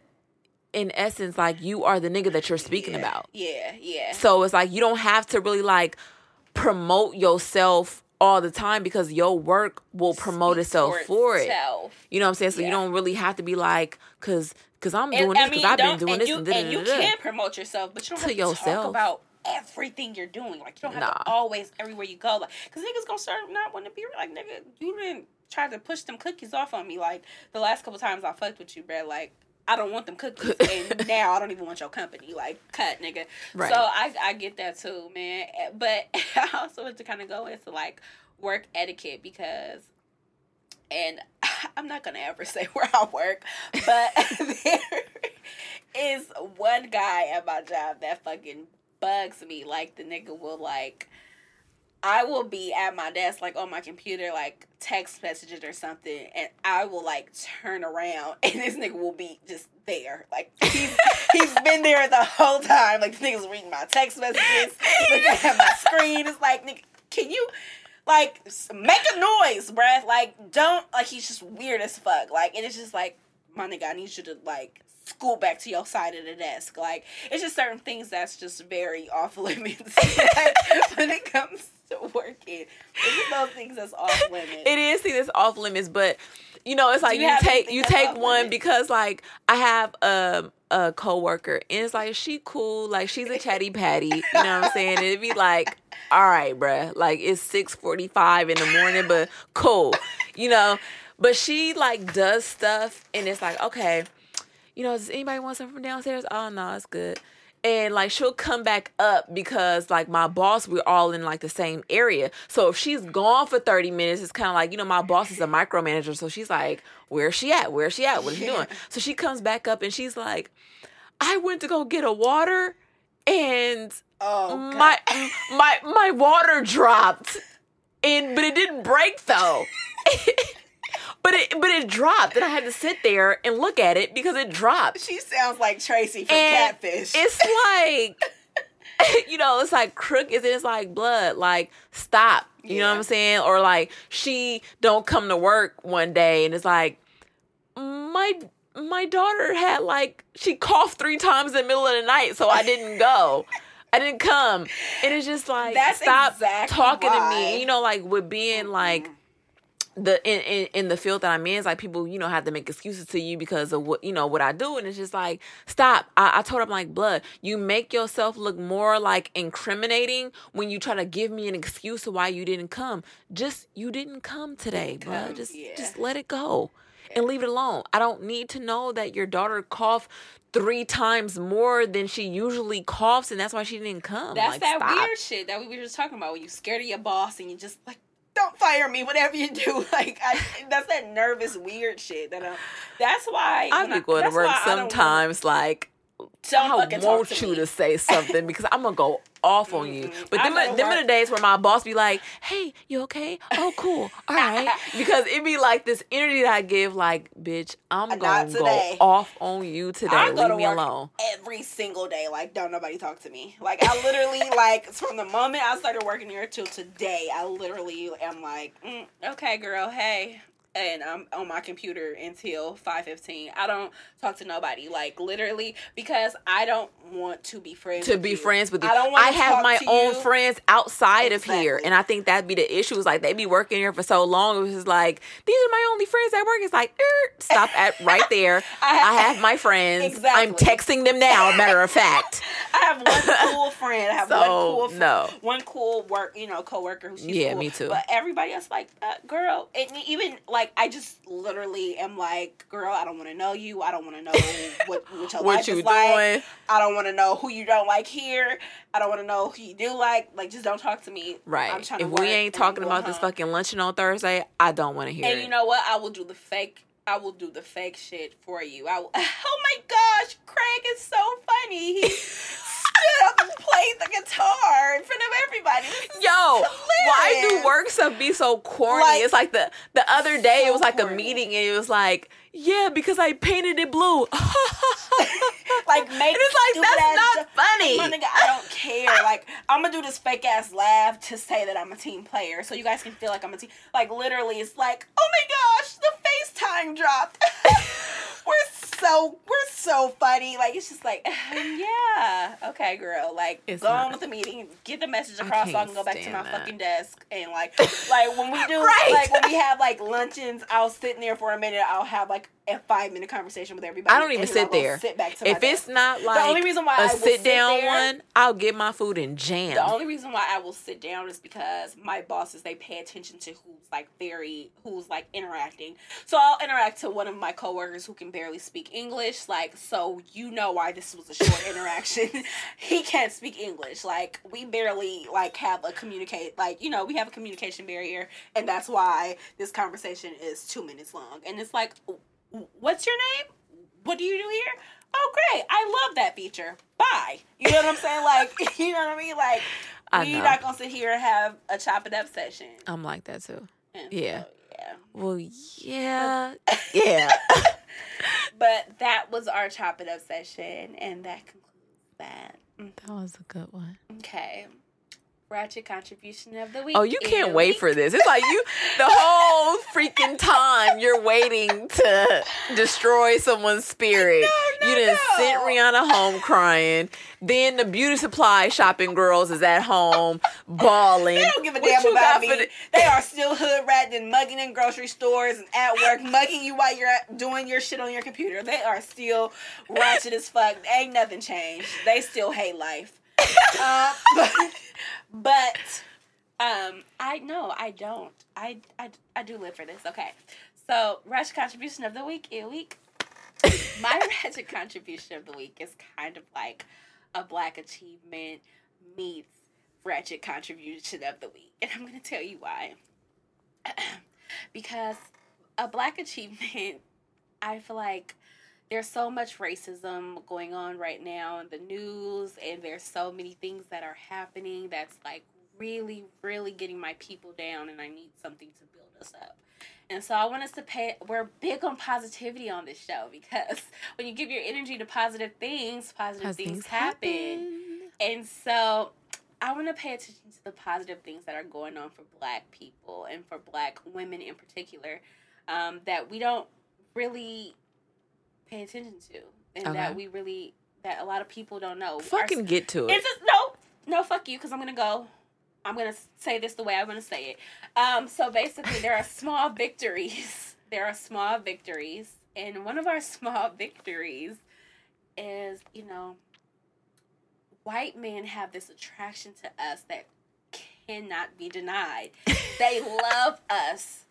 in essence, like, you are the nigga that you're speaking about. Yeah, yeah. So it's like, you don't have to really like promote yourself all the time, because your work will promote itself for itself. You know what I'm saying? So you don't really have to be like, because I'm doing this, because I've been doing this. And you can promote yourself, but you don't have to talk about everything you're doing. Like, you don't have to always, everywhere you go, like, because niggas gonna start not wanting to be like, nigga, you didn't try to push them cookies off on me. Like, the last couple times I fucked with you, bruh, like, I don't want them cookies, and now I don't even want your company. Like, cut, nigga. Right. So I get that too, man. But I also want to kind of go into like work etiquette, because, and I'm not gonna ever say where I work, but there is one guy at my job that fucking bugs me. Like, the nigga will, like, I will be at my desk, like, on my computer, like, text messaging or something, and I will, like, turn around, and this nigga will be just there. Like, he's been there the whole time. Like, the nigga's reading my text messages, looking at my screen. It's like, nigga, can you, like, make a noise, bruh? Like, don't, like, he's just weird as fuck. Like, and it's just like, my nigga, I need you to, like, scoot back to your side of the desk. Like, it's just certain things that's just very off limits. Like, when it comes to working, it's those things that's off limits. It is things that's off limits, but you know, it's like you take one, because like I have a coworker, and it's like, she cool, like, she's a chatty patty, you know what I'm saying? And it'd be like, all right, bruh, like, it's 6:45 in the morning, but cool, you know. But she like does stuff, and it's like, okay, you know, does anybody want something from downstairs? Oh, no, it's good. And, like, she'll come back up because, like, my boss, we're all in, like, the same area. So if she's gone for 30 minutes, it's kind of like, you know, my boss is a micromanager. So she's like, where's she at? Where's she at? What is she doing? So she comes back up, and she's like, I went to go get a water, and my water dropped. But it didn't break, though. But it dropped, and I had to sit there and look at it because it dropped. She sounds like Tracy from Catfish. It's like, you know, it's like crook, and it's like blood. Like, stop. You know what I'm saying? Or like, she don't come to work one day, and it's like, my daughter had, like, she coughed 3 times in the middle of the night, so I didn't go. I didn't come. And it's just like, that's stop talking to me. You know, like, with being like, in the field that I'm in, it's like people, you know, have to make excuses to you because of what, you know, what I do. And it's just like, stop. I told him, like, blood, you make yourself look more like incriminating when you try to give me an excuse to why you didn't come. Just, you didn't come today, blood. Just let it go and leave it alone. I don't need to know that your daughter coughed 3 times more than she usually coughs and that's why she didn't come. That's like, that stop. Weird shit that we were just talking about when you're scared of your boss and you just like, don't fire me, whatever you do. Like, that's that nervous, weird shit. That's why I be going to work sometimes, like, I want you to say something because I'm going to go off on you. But them are the days where my boss be like, hey, you okay? Oh, cool. All right. Because it be like this energy that I give, like, bitch, I'm going to go off on you today. Leave me alone. Every single day. Like, don't nobody talk to me. Like, I literally, like, from the moment I started working here till today, I literally am like, okay, girl, hey. And I'm on my computer until 5:15. I don't talk to nobody, like, literally, because I don't want to be friends with you. I don't want to have my own friends outside of here. And I think that'd be the issue. It's like, they be working here for so long. It was like, these are my only friends at work. It's like, stop at right there. I have my friends. Exactly. I'm texting them now, matter of fact. I have one cool friend. I have one cool work, you know, coworker who's cool. Yeah, me too. But everybody else, like, girl, and even, like, I just literally am like, girl, I don't want to know you. I don't want to know what your life is like. I don't want to know who you don't like here. I don't want to know who you do like. Like, just don't talk to me. Right. I'm trying to work. If we ain't talking about this fucking luncheon on Thursday, I don't want to hear it. And you know what? I will do the fake shit for you. Oh my gosh, Craig is so funny. He stood up and played the guitar in front of everybody. Yo, why do work stuff be so corny? Like, it's like the other day it was like corny. A meeting and it was like, yeah, because I painted it blue. Like, make and it's like, that's not funny. My nigga, I don't care. Like, I'm gonna do this fake ass laugh to say that I'm a team player, so you guys can feel like I'm a team. Like, literally, it's like, oh my gosh, the FaceTime dropped. We're so funny. Like, it's just like, yeah, okay, girl. Like, go on with the meeting, get the message across, so I can go back to my fucking desk. And like when we do, like when we have like luncheons, I'll sit in there for a minute. I'll have like a 5-minute conversation with everybody. I don't even sit there. Sit back to if my it's desk. Not like the only reason why I will sit down there, one, I'll get my food and jam. The only reason why I will sit down is because my bosses, they pay attention to who's like interacting. So I'll interact to one of my coworkers who can barely speak English. Like, so you know why this was a short interaction. He can't speak English. Like, we barely we have a communication barrier, and that's why this conversation is 2 minutes long. And it's like, what's your name? What do you do here? Oh, great. I love that feature. Bye. You know what I'm saying? Like, you know what I mean? Like, we're not going to sit here and have a chop it up session. I'm like that, too. And yeah. So, yeah. Well, yeah. Yeah. But that was our chop it up session, and that concludes that. That was a good one. Okay. Ratchet contribution of the week. Oh, you can't wait for this. It's like you, the whole freaking time you're waiting to destroy someone's spirit. No, you done sent Rihanna home crying. Then the beauty supply shopping girls is at home bawling. They don't give a damn about me. They are still hood ratting and mugging in grocery stores and at work, mugging you while you're doing your shit on your computer. They are still ratchet as fuck. Ain't nothing changed. They still hate life. But I know I don't. I do live for this. Okay, so ratchet contribution of the week. My ratchet contribution of the week is kind of like a Black achievement meets ratchet contribution of the week, and I'm gonna tell you why. Because a Black achievement, I feel like there's so much racism going on right now in the news, and there's so many things that are happening that's, like, really, really getting my people down, and I need something to build us up. And so I want us to we're big on positivity on this show, because when you give your energy to positive things happen. And so I want to pay attention to the positive things that are going on for Black people and for Black women in particular, that we don't really pay attention to, and that a lot of people don't know. Get to it. Fuck you, because I'm gonna go I'm going to say this the way I'm going to say it. So basically, there are small victories. There are small victories. And one of our small victories is, you know, white men have this attraction to us that cannot be denied. They love us.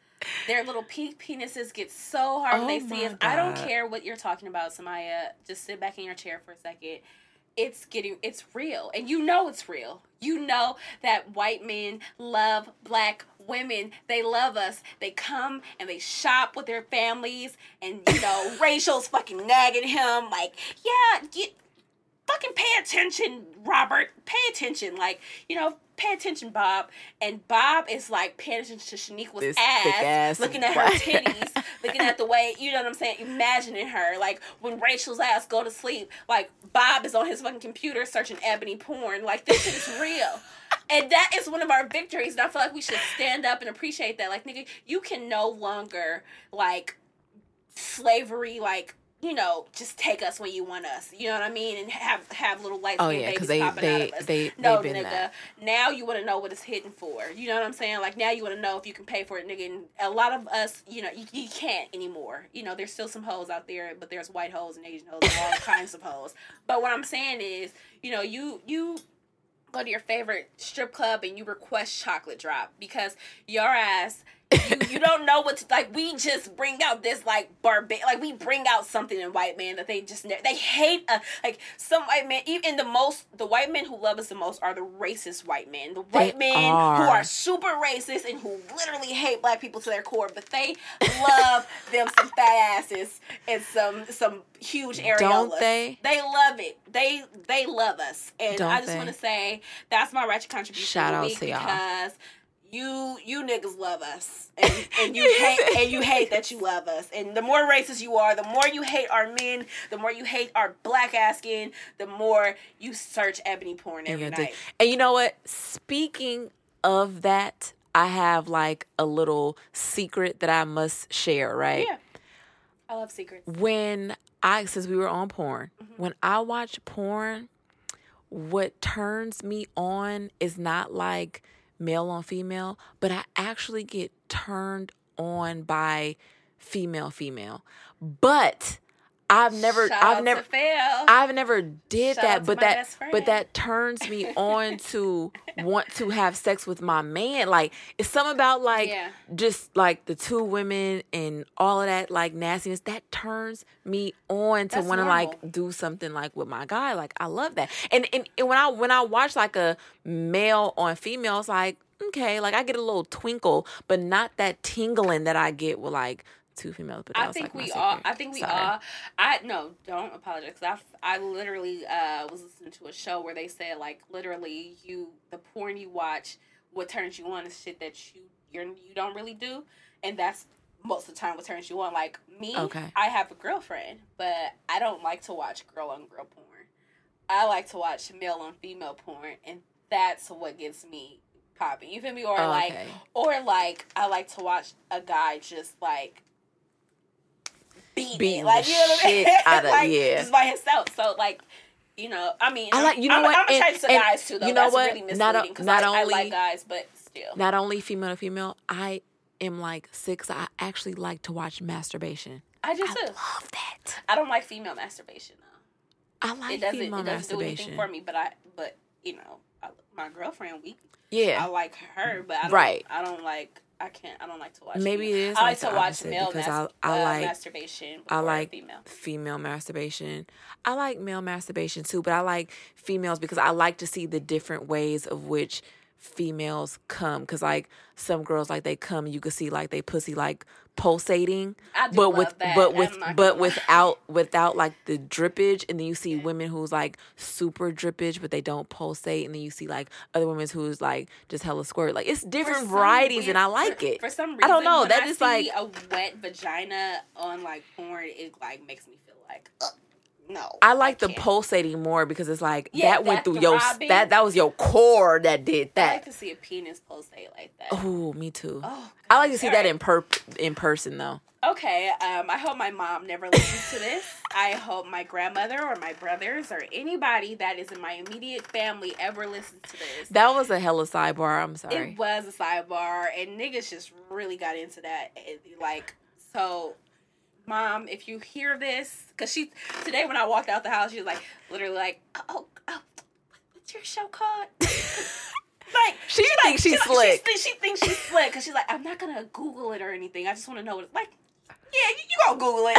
Their little pink penises get so hard when they see us. God. I don't care what you're talking about, Samaya. Just sit back in your chair for a second. It's real. And you know it's real. You know that white men love black women. They love us. They come and they shop with their families. And, you know, Rachel's fucking nagging him. Like, yeah, you fucking pay attention, Robert. Pay attention. Like, you know, pay attention, Bob. And Bob is, like, paying attention to Shaniqua's ass, looking at her titties, looking at the way, you know what I'm saying, imagining her. Like, when Rachel's ass go to sleep, like, Bob is on his fucking computer searching ebony porn. Like, this shit is real. And that is one of our victories, and I feel like we should stand up and appreciate that. Like, nigga, you can no longer, like, slavery, like, you know, just take us when you want us. You know what I mean? And have little light skin babies popping out of us. No, nigga. That. Now you want to know what it's hidden for. You know what I'm saying? Like, now you want to know if you can pay for it, nigga. And a lot of us, you know, you can't anymore. You know, there's still some hoes out there, but there's white hoes and Asian hoes and all kinds of hoes. But what I'm saying is, you know, you go to your favorite strip club and you request chocolate drop because your ass... You don't know what to, like, we just bring out this, like, we bring out something in white men that they hate us. Like, some white men, even the white men who love us the most are the racist white men. The white men who are super racist and who literally hate black people to their core, but they love them some fat asses and some huge areolas. Don't they? They love it. They love us. And don't I just want to say, that's my ratchet contribution. Shout out to y'all. Because... You niggas love us, and you hate that you love us. And the more racist you are, the more you hate our men, the more you hate our black ass skin, the more you search ebony porn every night. And you know what? Speaking of that, I have like a little secret that I must share, right? Yeah, I love secrets. Since we were on porn, mm-hmm. when I watch porn, what turns me on is not like male on female, but I actually get turned on by female. But I've never did that. But that turns me on to want to have sex with my man. Like it's something about like just like the two women and all of that like nastiness that turns me on to want to like do something like with my guy. Like I love that. And when I watch like a male on female, it's like okay, like I get a little twinkle, but not that tingling that I get with like. Two females, but don't apologize because I literally was listening to a show where they said like literally the porn you watch what turns you on is shit that you don't really do, and that's most of the time what turns you on. Like me, I have a girlfriend, but I don't like to watch girl on girl porn. I like to watch male on female porn, and that's what gets me popping. You feel me? Or I like to watch a guy just like. Beating like you know what I mean, out of, like, just by himself. So like, you know, I mean, I like you know I'm, what, I'm attracted to guys too. Though you know that's what, really misleading because I like guys, but still, not only female to female, I am like six. I actually like to watch masturbation. I do too. Love that. I don't like female masturbation though. I like female masturbation. It doesn't do anything for me, but you know, my girlfriend, I like her, but I don't like to watch. Maybe female. It is. I like to watch male masturbation. I like female masturbation. I like male masturbation too, but I like females because I like to see the different ways of which females come. Because like some girls, like they come, you can see like they pussy like pulsating, without like the drippage. And then you see women who's like super drippage, but they don't pulsate. And then you see like other women who's like just hella squirt. Like it's different varieties, and I like it. For some reason, I don't know. That I is see like a wet vagina on like porn. It like makes me feel like. Ugh. No, I like the pulsating more because it's like that went through throbbing. That was your core that did that. I like to see a penis pulsate like that. Ooh, me too. Oh, I like to see that in person though. Okay, I hope my mom never listens to this. I hope my grandmother or my brothers or anybody that is in my immediate family ever listens to this. That was a hella sidebar. I'm sorry. It was a sidebar, and niggas just really got into that. So, Mom, if you hear this, because today when I walked out the house, she was like, literally like, oh, what's your show called? Like she thinks she's slick. She thinks she's slick because she's like, I'm not gonna Google it or anything. I just want to know what it's like. Yeah, you gonna Google it.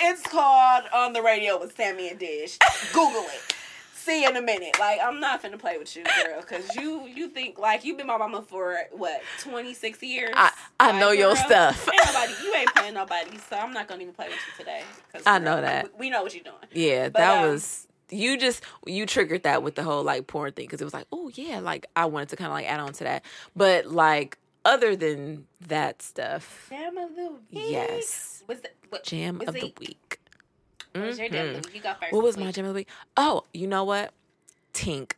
It's called On the Radio with Sammy and Dish. Google it. See you in a minute. Like, I'm not finna play with you, girl, because you think like you've been my mama for what 26 years. I know your stuff. Ain't nobody, you ain't playing nobody, so I'm not gonna even play with you today. I know that we know what you're doing. Yeah, but, that was. You triggered that with the whole, like, porn thing, because it was like, oh, yeah, like, I wanted to kind of, like, add on to that. But, like, other than that stuff. Jam of the week. Yes. Jam of the week. What was your jam of the week? You got first. What was my jam of the week? Oh, you know what? Tink.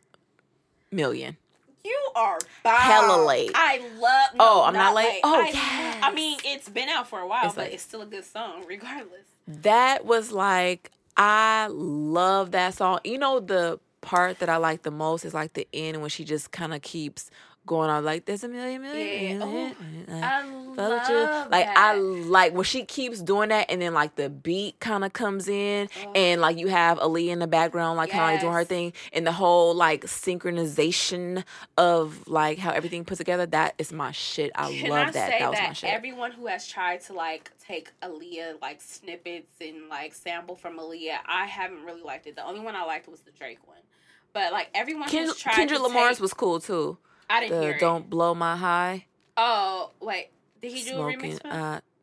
Million. You are bomb. Hella late. I'm not late. Oh, yeah. I mean, it's been out for a while, but it's still a good song, regardless. That was, like... I love that song. You know, the part that I like the most is, like, the end when she just kind of keeps going on, like, there's a million. Yeah. Oh, I love that. Like, I like when she keeps doing that and then, like, the beat kind of comes in and, like, you have Aaliyah in the background, like, kind of like, doing her thing, and the whole, like, synchronization of, like, how everything puts together. That is my shit. I love that. That was my shit. Everyone who has tried to, like, take Aaliyah, like, snippets and, like, sample from Aaliyah, I haven't really liked it. The only one I liked was the Drake one. But, like, everyone who's tried to Kendrick Lamar's was cool, too. I didn't hear it. Don't Blow My High. Oh, wait. Did he do a remix?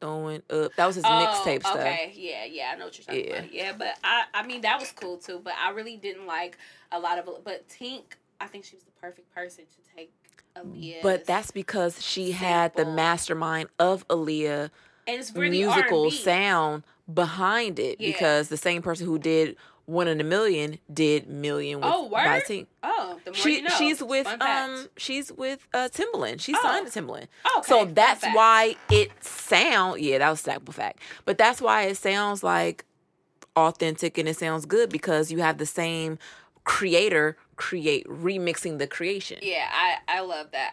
Throwing Up. That was his mixtape stuff. Okay, yeah. I know what you're talking about. Yeah, but, I mean, that was cool, too. But I really didn't like a lot of... But Tink, I think she was the perfect person to take Aaliyah's... But that's because she had the mastermind of Aaliyah... And it's really musical R&B. Sound behind it because the same person who did One in a Million did Million with Tink. Oh, the more you know. She's with Timbaland. She signed to Timbaland. Oh, okay. So that's why it sound. Yeah, that was a stackable fact. But that's why it sounds like authentic and it sounds good because you have the same creator remixing the creation. Yeah, I love that.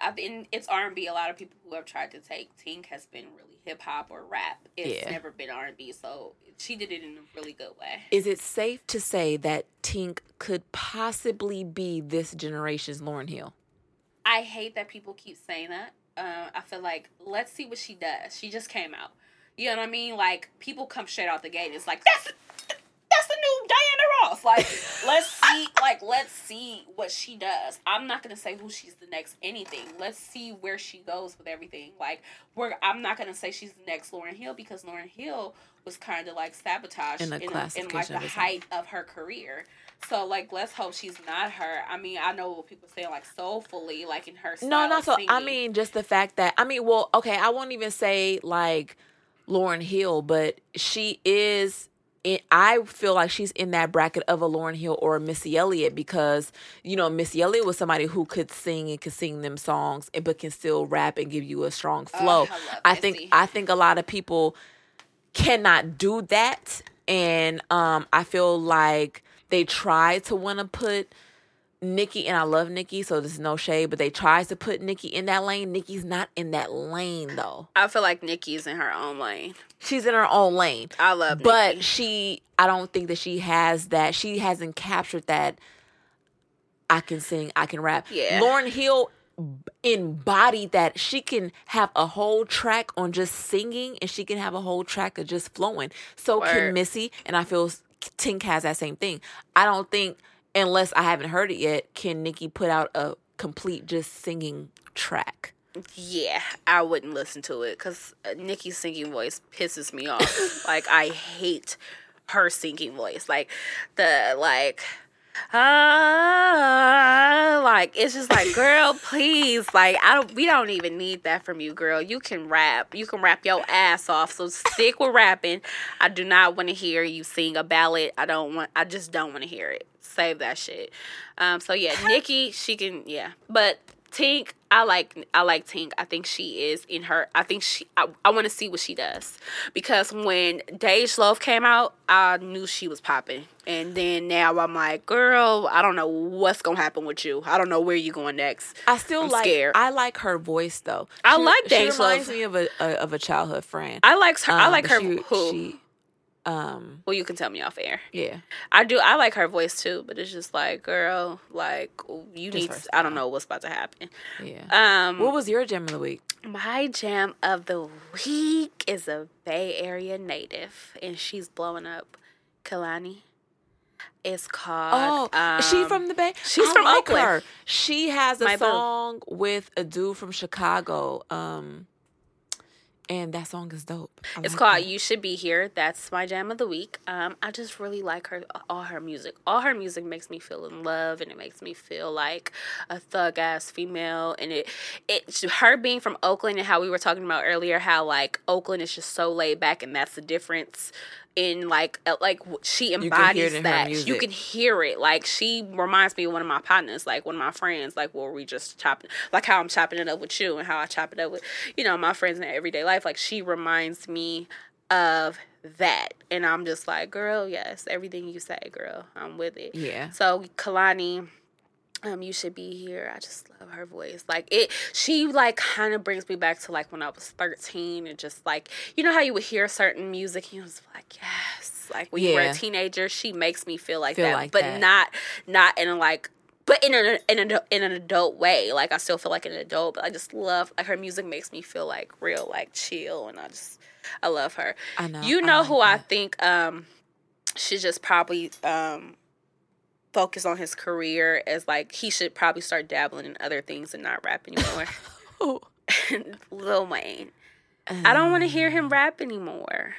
It's R&B. A lot of people who have tried to take Tink has been really hip-hop or rap. It's never been R&B, so she did it in a really good way. Is it safe to say that Tink could possibly be this generation's Lauryn Hill? I hate that people keep saying that. I feel like, let's see what she does. She just came out. You know what I mean? Like, people come straight out the gate. It's like, that's the new Diana Ross. Like, let's see what she does. I'm not gonna say who she's the next anything. Let's see where she goes with everything. Like, I'm not gonna say she's the next Lauryn Hill because Lauryn Hill was kind of like sabotaged in like the height of her career. So, like, let's hope she's not her. I mean, I know what people say, like, soulfully, like in her style. No, not so. I mean, just the fact that I won't even say like Lauryn Hill, but she is. I feel like she's in that bracket of a Lauryn Hill or a Missy Elliott because, you know, Missy Elliott was somebody who could sing them songs, but can still rap and give you a strong flow. I think a lot of people cannot do that, and I feel like they try to want to put Nicki, and I love Nicki, so there's no shade, but they tries to put Nicki in that lane. Nicki's not in that lane, though. I feel like Nicki's in her own lane. She's in her own lane. I love Nicki. But I don't think that she has that. She hasn't captured that I can sing, I can rap. Yeah. Lauryn Hill embodied that. She can have a whole track on just singing, and she can have a whole track of just flowing. So can Missy, and I feel Tink has that same thing. I don't think... Unless I haven't heard it yet, can Nicki put out a complete just singing track? Yeah, I wouldn't listen to it because Nicki's singing voice pisses me off. Like, I hate her singing voice. Like, like it's just like, girl, please, like, we don't even need that from you, girl. You can rap your ass off, so stick with rapping. I do not want to hear you sing a ballad. I just don't want to hear it. Save that shit. So yeah, Nicki, she can, but Tink, I like Tink. I think she is in her. I want to see what she does, because when Dej Loaf came out, I knew she was popping, and then now I'm like, girl, I don't know what's gonna happen with you. I don't know where you're going next. I'm scared. I like her voice though. She reminds me of a childhood friend. I like her. Well, you can tell me off air. Yeah, I do. I like her voice too, but it's just like, girl, like you need. I don't know what's about to happen. Yeah. What was your gem of the week? My gem of the week is a Bay Area native, and she's blowing up. Kalani. It's called. Oh, she from the Bay. She's from Oakland. Her. She has a song with a dude from Chicago. And that song is dope. It's called You Should Be Here. That's my jam of the week. I just really like her, all her music. All her music makes me feel in love, and it makes me feel like a thug-ass female. And it her being from Oakland, and how we were talking about earlier, how, like, Oakland is just so laid back, and that's the difference in, like she embodies that. You can hear it. Like, she reminds me of one of my partners, like, one of my friends, like, where we just chopping, like, how I'm chopping it up with you and how I chop it up with, you know, my friends in their everyday life. Like, she reminds me of that. And I'm just like, girl, yes, everything you say, girl, I'm with it. Yeah. So, Kalani, You Should Be Here. I just love her voice. Like, she, like, kind of brings me back to, like, when I was 13, and just, like, you know how you would hear certain music and you was like, yes. Like, when you were a teenager, she makes me feel like that. Not in a, like, but in an adult way. Like, I still feel like an adult, but I just love, like, her music makes me feel, like, real, like, chill, and I love her. I know. You know who I think should just probably focus on his career as, like, he should probably start dabbling in other things and not rap anymore. Lil Wayne. I don't want to hear him rap anymore.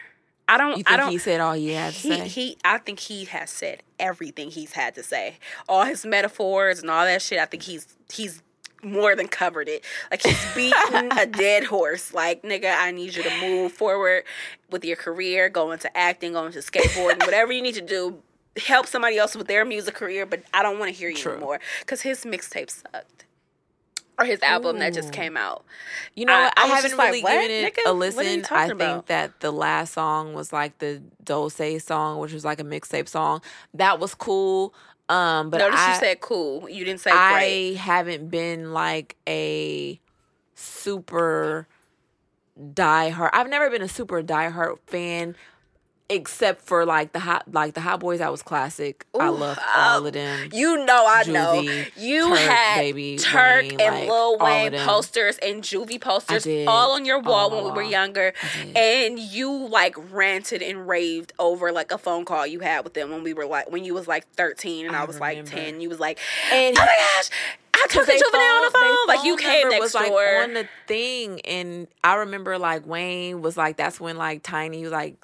I don't think he said all he had to say. I think he has said everything he's had to say. All his metaphors and all that shit. I think he's more than covered it. Like, he's beating a dead horse. Like, nigga, I need you to move forward with your career, go into acting, go into skateboarding, whatever you need to do. Help somebody else with their music career, but I don't want to hear you anymore. Because his mixtape sucked. Or his album that just came out. You know, I haven't really given it a listen. I think that the last song was, like, the Dolce song, which was, like, a mixtape song. That was cool. But notice you said cool. You didn't say great. I haven't been, like, a super diehard. I've never been a super diehard fan, except for, like, the Hot Boys. I was classic. Ooh, I loved all of them. You know, I Juvie, know. You Turk, had Baby, Turk Wayne, and like, Lil Wayne posters and Juvie posters all on your wall when we were younger. And you, like, ranted and raved over, like, a phone call you had with them when we were, like, when you was, like, 13 and I was, like, 10. You was like, and, oh my gosh, I took Juvenile on the phone. Like, you came next door. Like, on the thing. And I remember, like, Wayne was, like, that's when, like, Tiny was, like,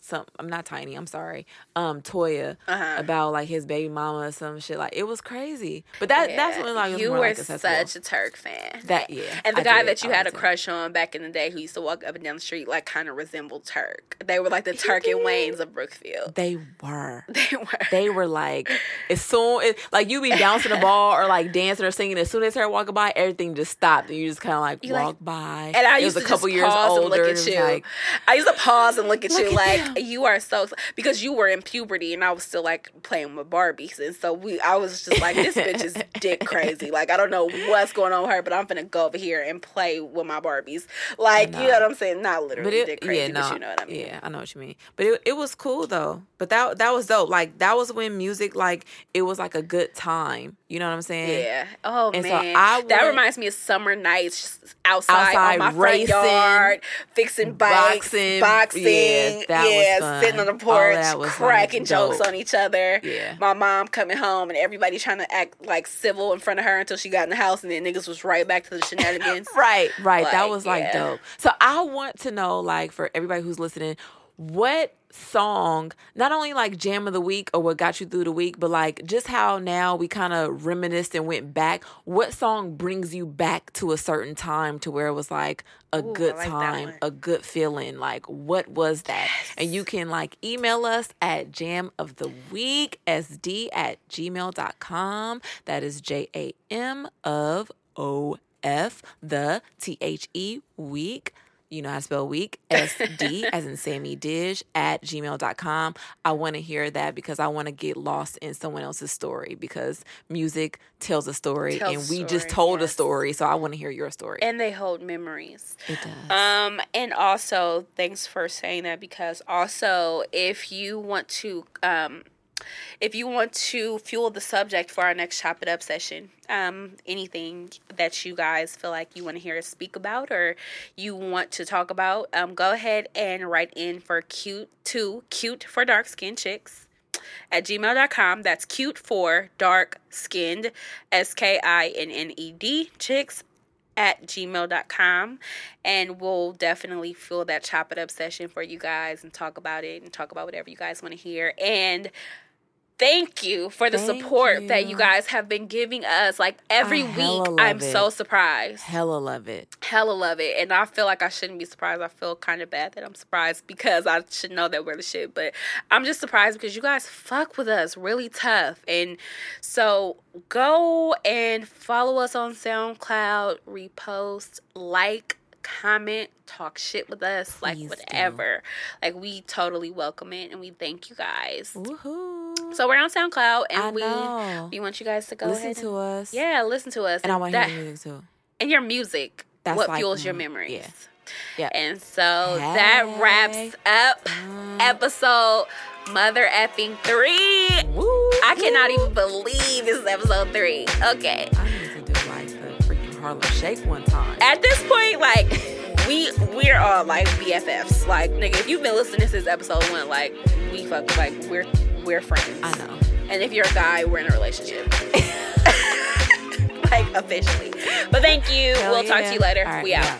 Toya, about, like, his baby mama or some shit. Like, it was crazy. But that's when, like, it was, you more, were like, such a Turk fan. That, yeah. And the guy that you had a crush on back in the day, who used to walk up and down the street, like, kind of resembled Turk. They were, like, the Turk and Waynes of Brookfield. They were, like, as soon as, like, you be bouncing a ball or, like, dancing or singing, as soon as her walking by, everything just stopped, and you just kind of, like, walk by. And I used to just pause and look at you. I used to pause and look at you, like, you are so, because you were in puberty, and I was still, like, playing with Barbies, and so I was just like, this bitch is dick crazy. Like, I don't know what's going on with her, but I'm finna go over here and play with my Barbies. Like, you know what I'm saying? Not literally dick crazy, but you know what I mean. Yeah, I know what you mean. But it was cool though. But that was dope. Like, that was when music, like, it was like a good time. You know what I'm saying? Yeah. Oh, and man, so that reminds me of summer nights just outside on my racing, front yard, fixing bikes, boxing. Yeah, sitting on the porch, cracking, like, jokes on each other. Yeah. My mom coming home and everybody trying to act, like, civil in front of her until she got in the house, and then niggas was right back to the shenanigans. Right. Like, that was, like, dope. So I want to know, like, for everybody who's listening, what song, not only, like, jam of the week or what got you through the week, but, like, just how now we kind of reminisced and went back, what song brings you back to a certain time, to where it was, like, a good time, a good feeling? Like, what was that? Yes. And you can, like, email us at jamoftheweeksd@gmail.com. That is JAM of O the week. You know how to spell week. SD as in Sammy Dish at gmail.com. I want to hear that because I want to get lost in someone else's story, because music tells a story and we just told a story. So I want to hear your story. And they hold memories. It does. And also, thanks for saying that, because also if you want to fuel the subject for our next Chop It Up session, anything that you guys feel like you want to hear us speak about or you want to talk about, go ahead and write in for cute for dark skinned chicks at gmail.com. That's cute for dark skinned SKINNED chicks at gmail.com, and we'll definitely fuel that Chop It Up session for you guys and talk about it and talk about whatever you guys want to hear. And thank you for the support that you guys have been giving us. Like, every week, I'm so surprised. Hella love it. Hella love it. And I feel like I shouldn't be surprised. I feel kind of bad that I'm surprised, because I should know that we're the shit. But I'm just surprised because you guys fuck with us really tough. And so go and follow us on SoundCloud, repost, like, comment, talk shit with us, like, whatever. Like, we totally welcome it, and we thank you guys. Woohoo. So we're on SoundCloud, and we want you guys to go listen to us. Yeah, listen to us. And I want to hear your music too. And your music, that's what fuels your memories. Yeah. Yep. And so that wraps up episode mother effing 3. Woo, I cannot even believe this is episode 3. Okay. Harlem Shake one time. At this point, like, we're all like BFFs. Like, nigga, if you've been listening since episode 1, like, we fuck, like, we're friends. I know. And if you're a guy, we're in a relationship. Like, officially. But thank you. We'll talk to you later. Right, we out. Yeah.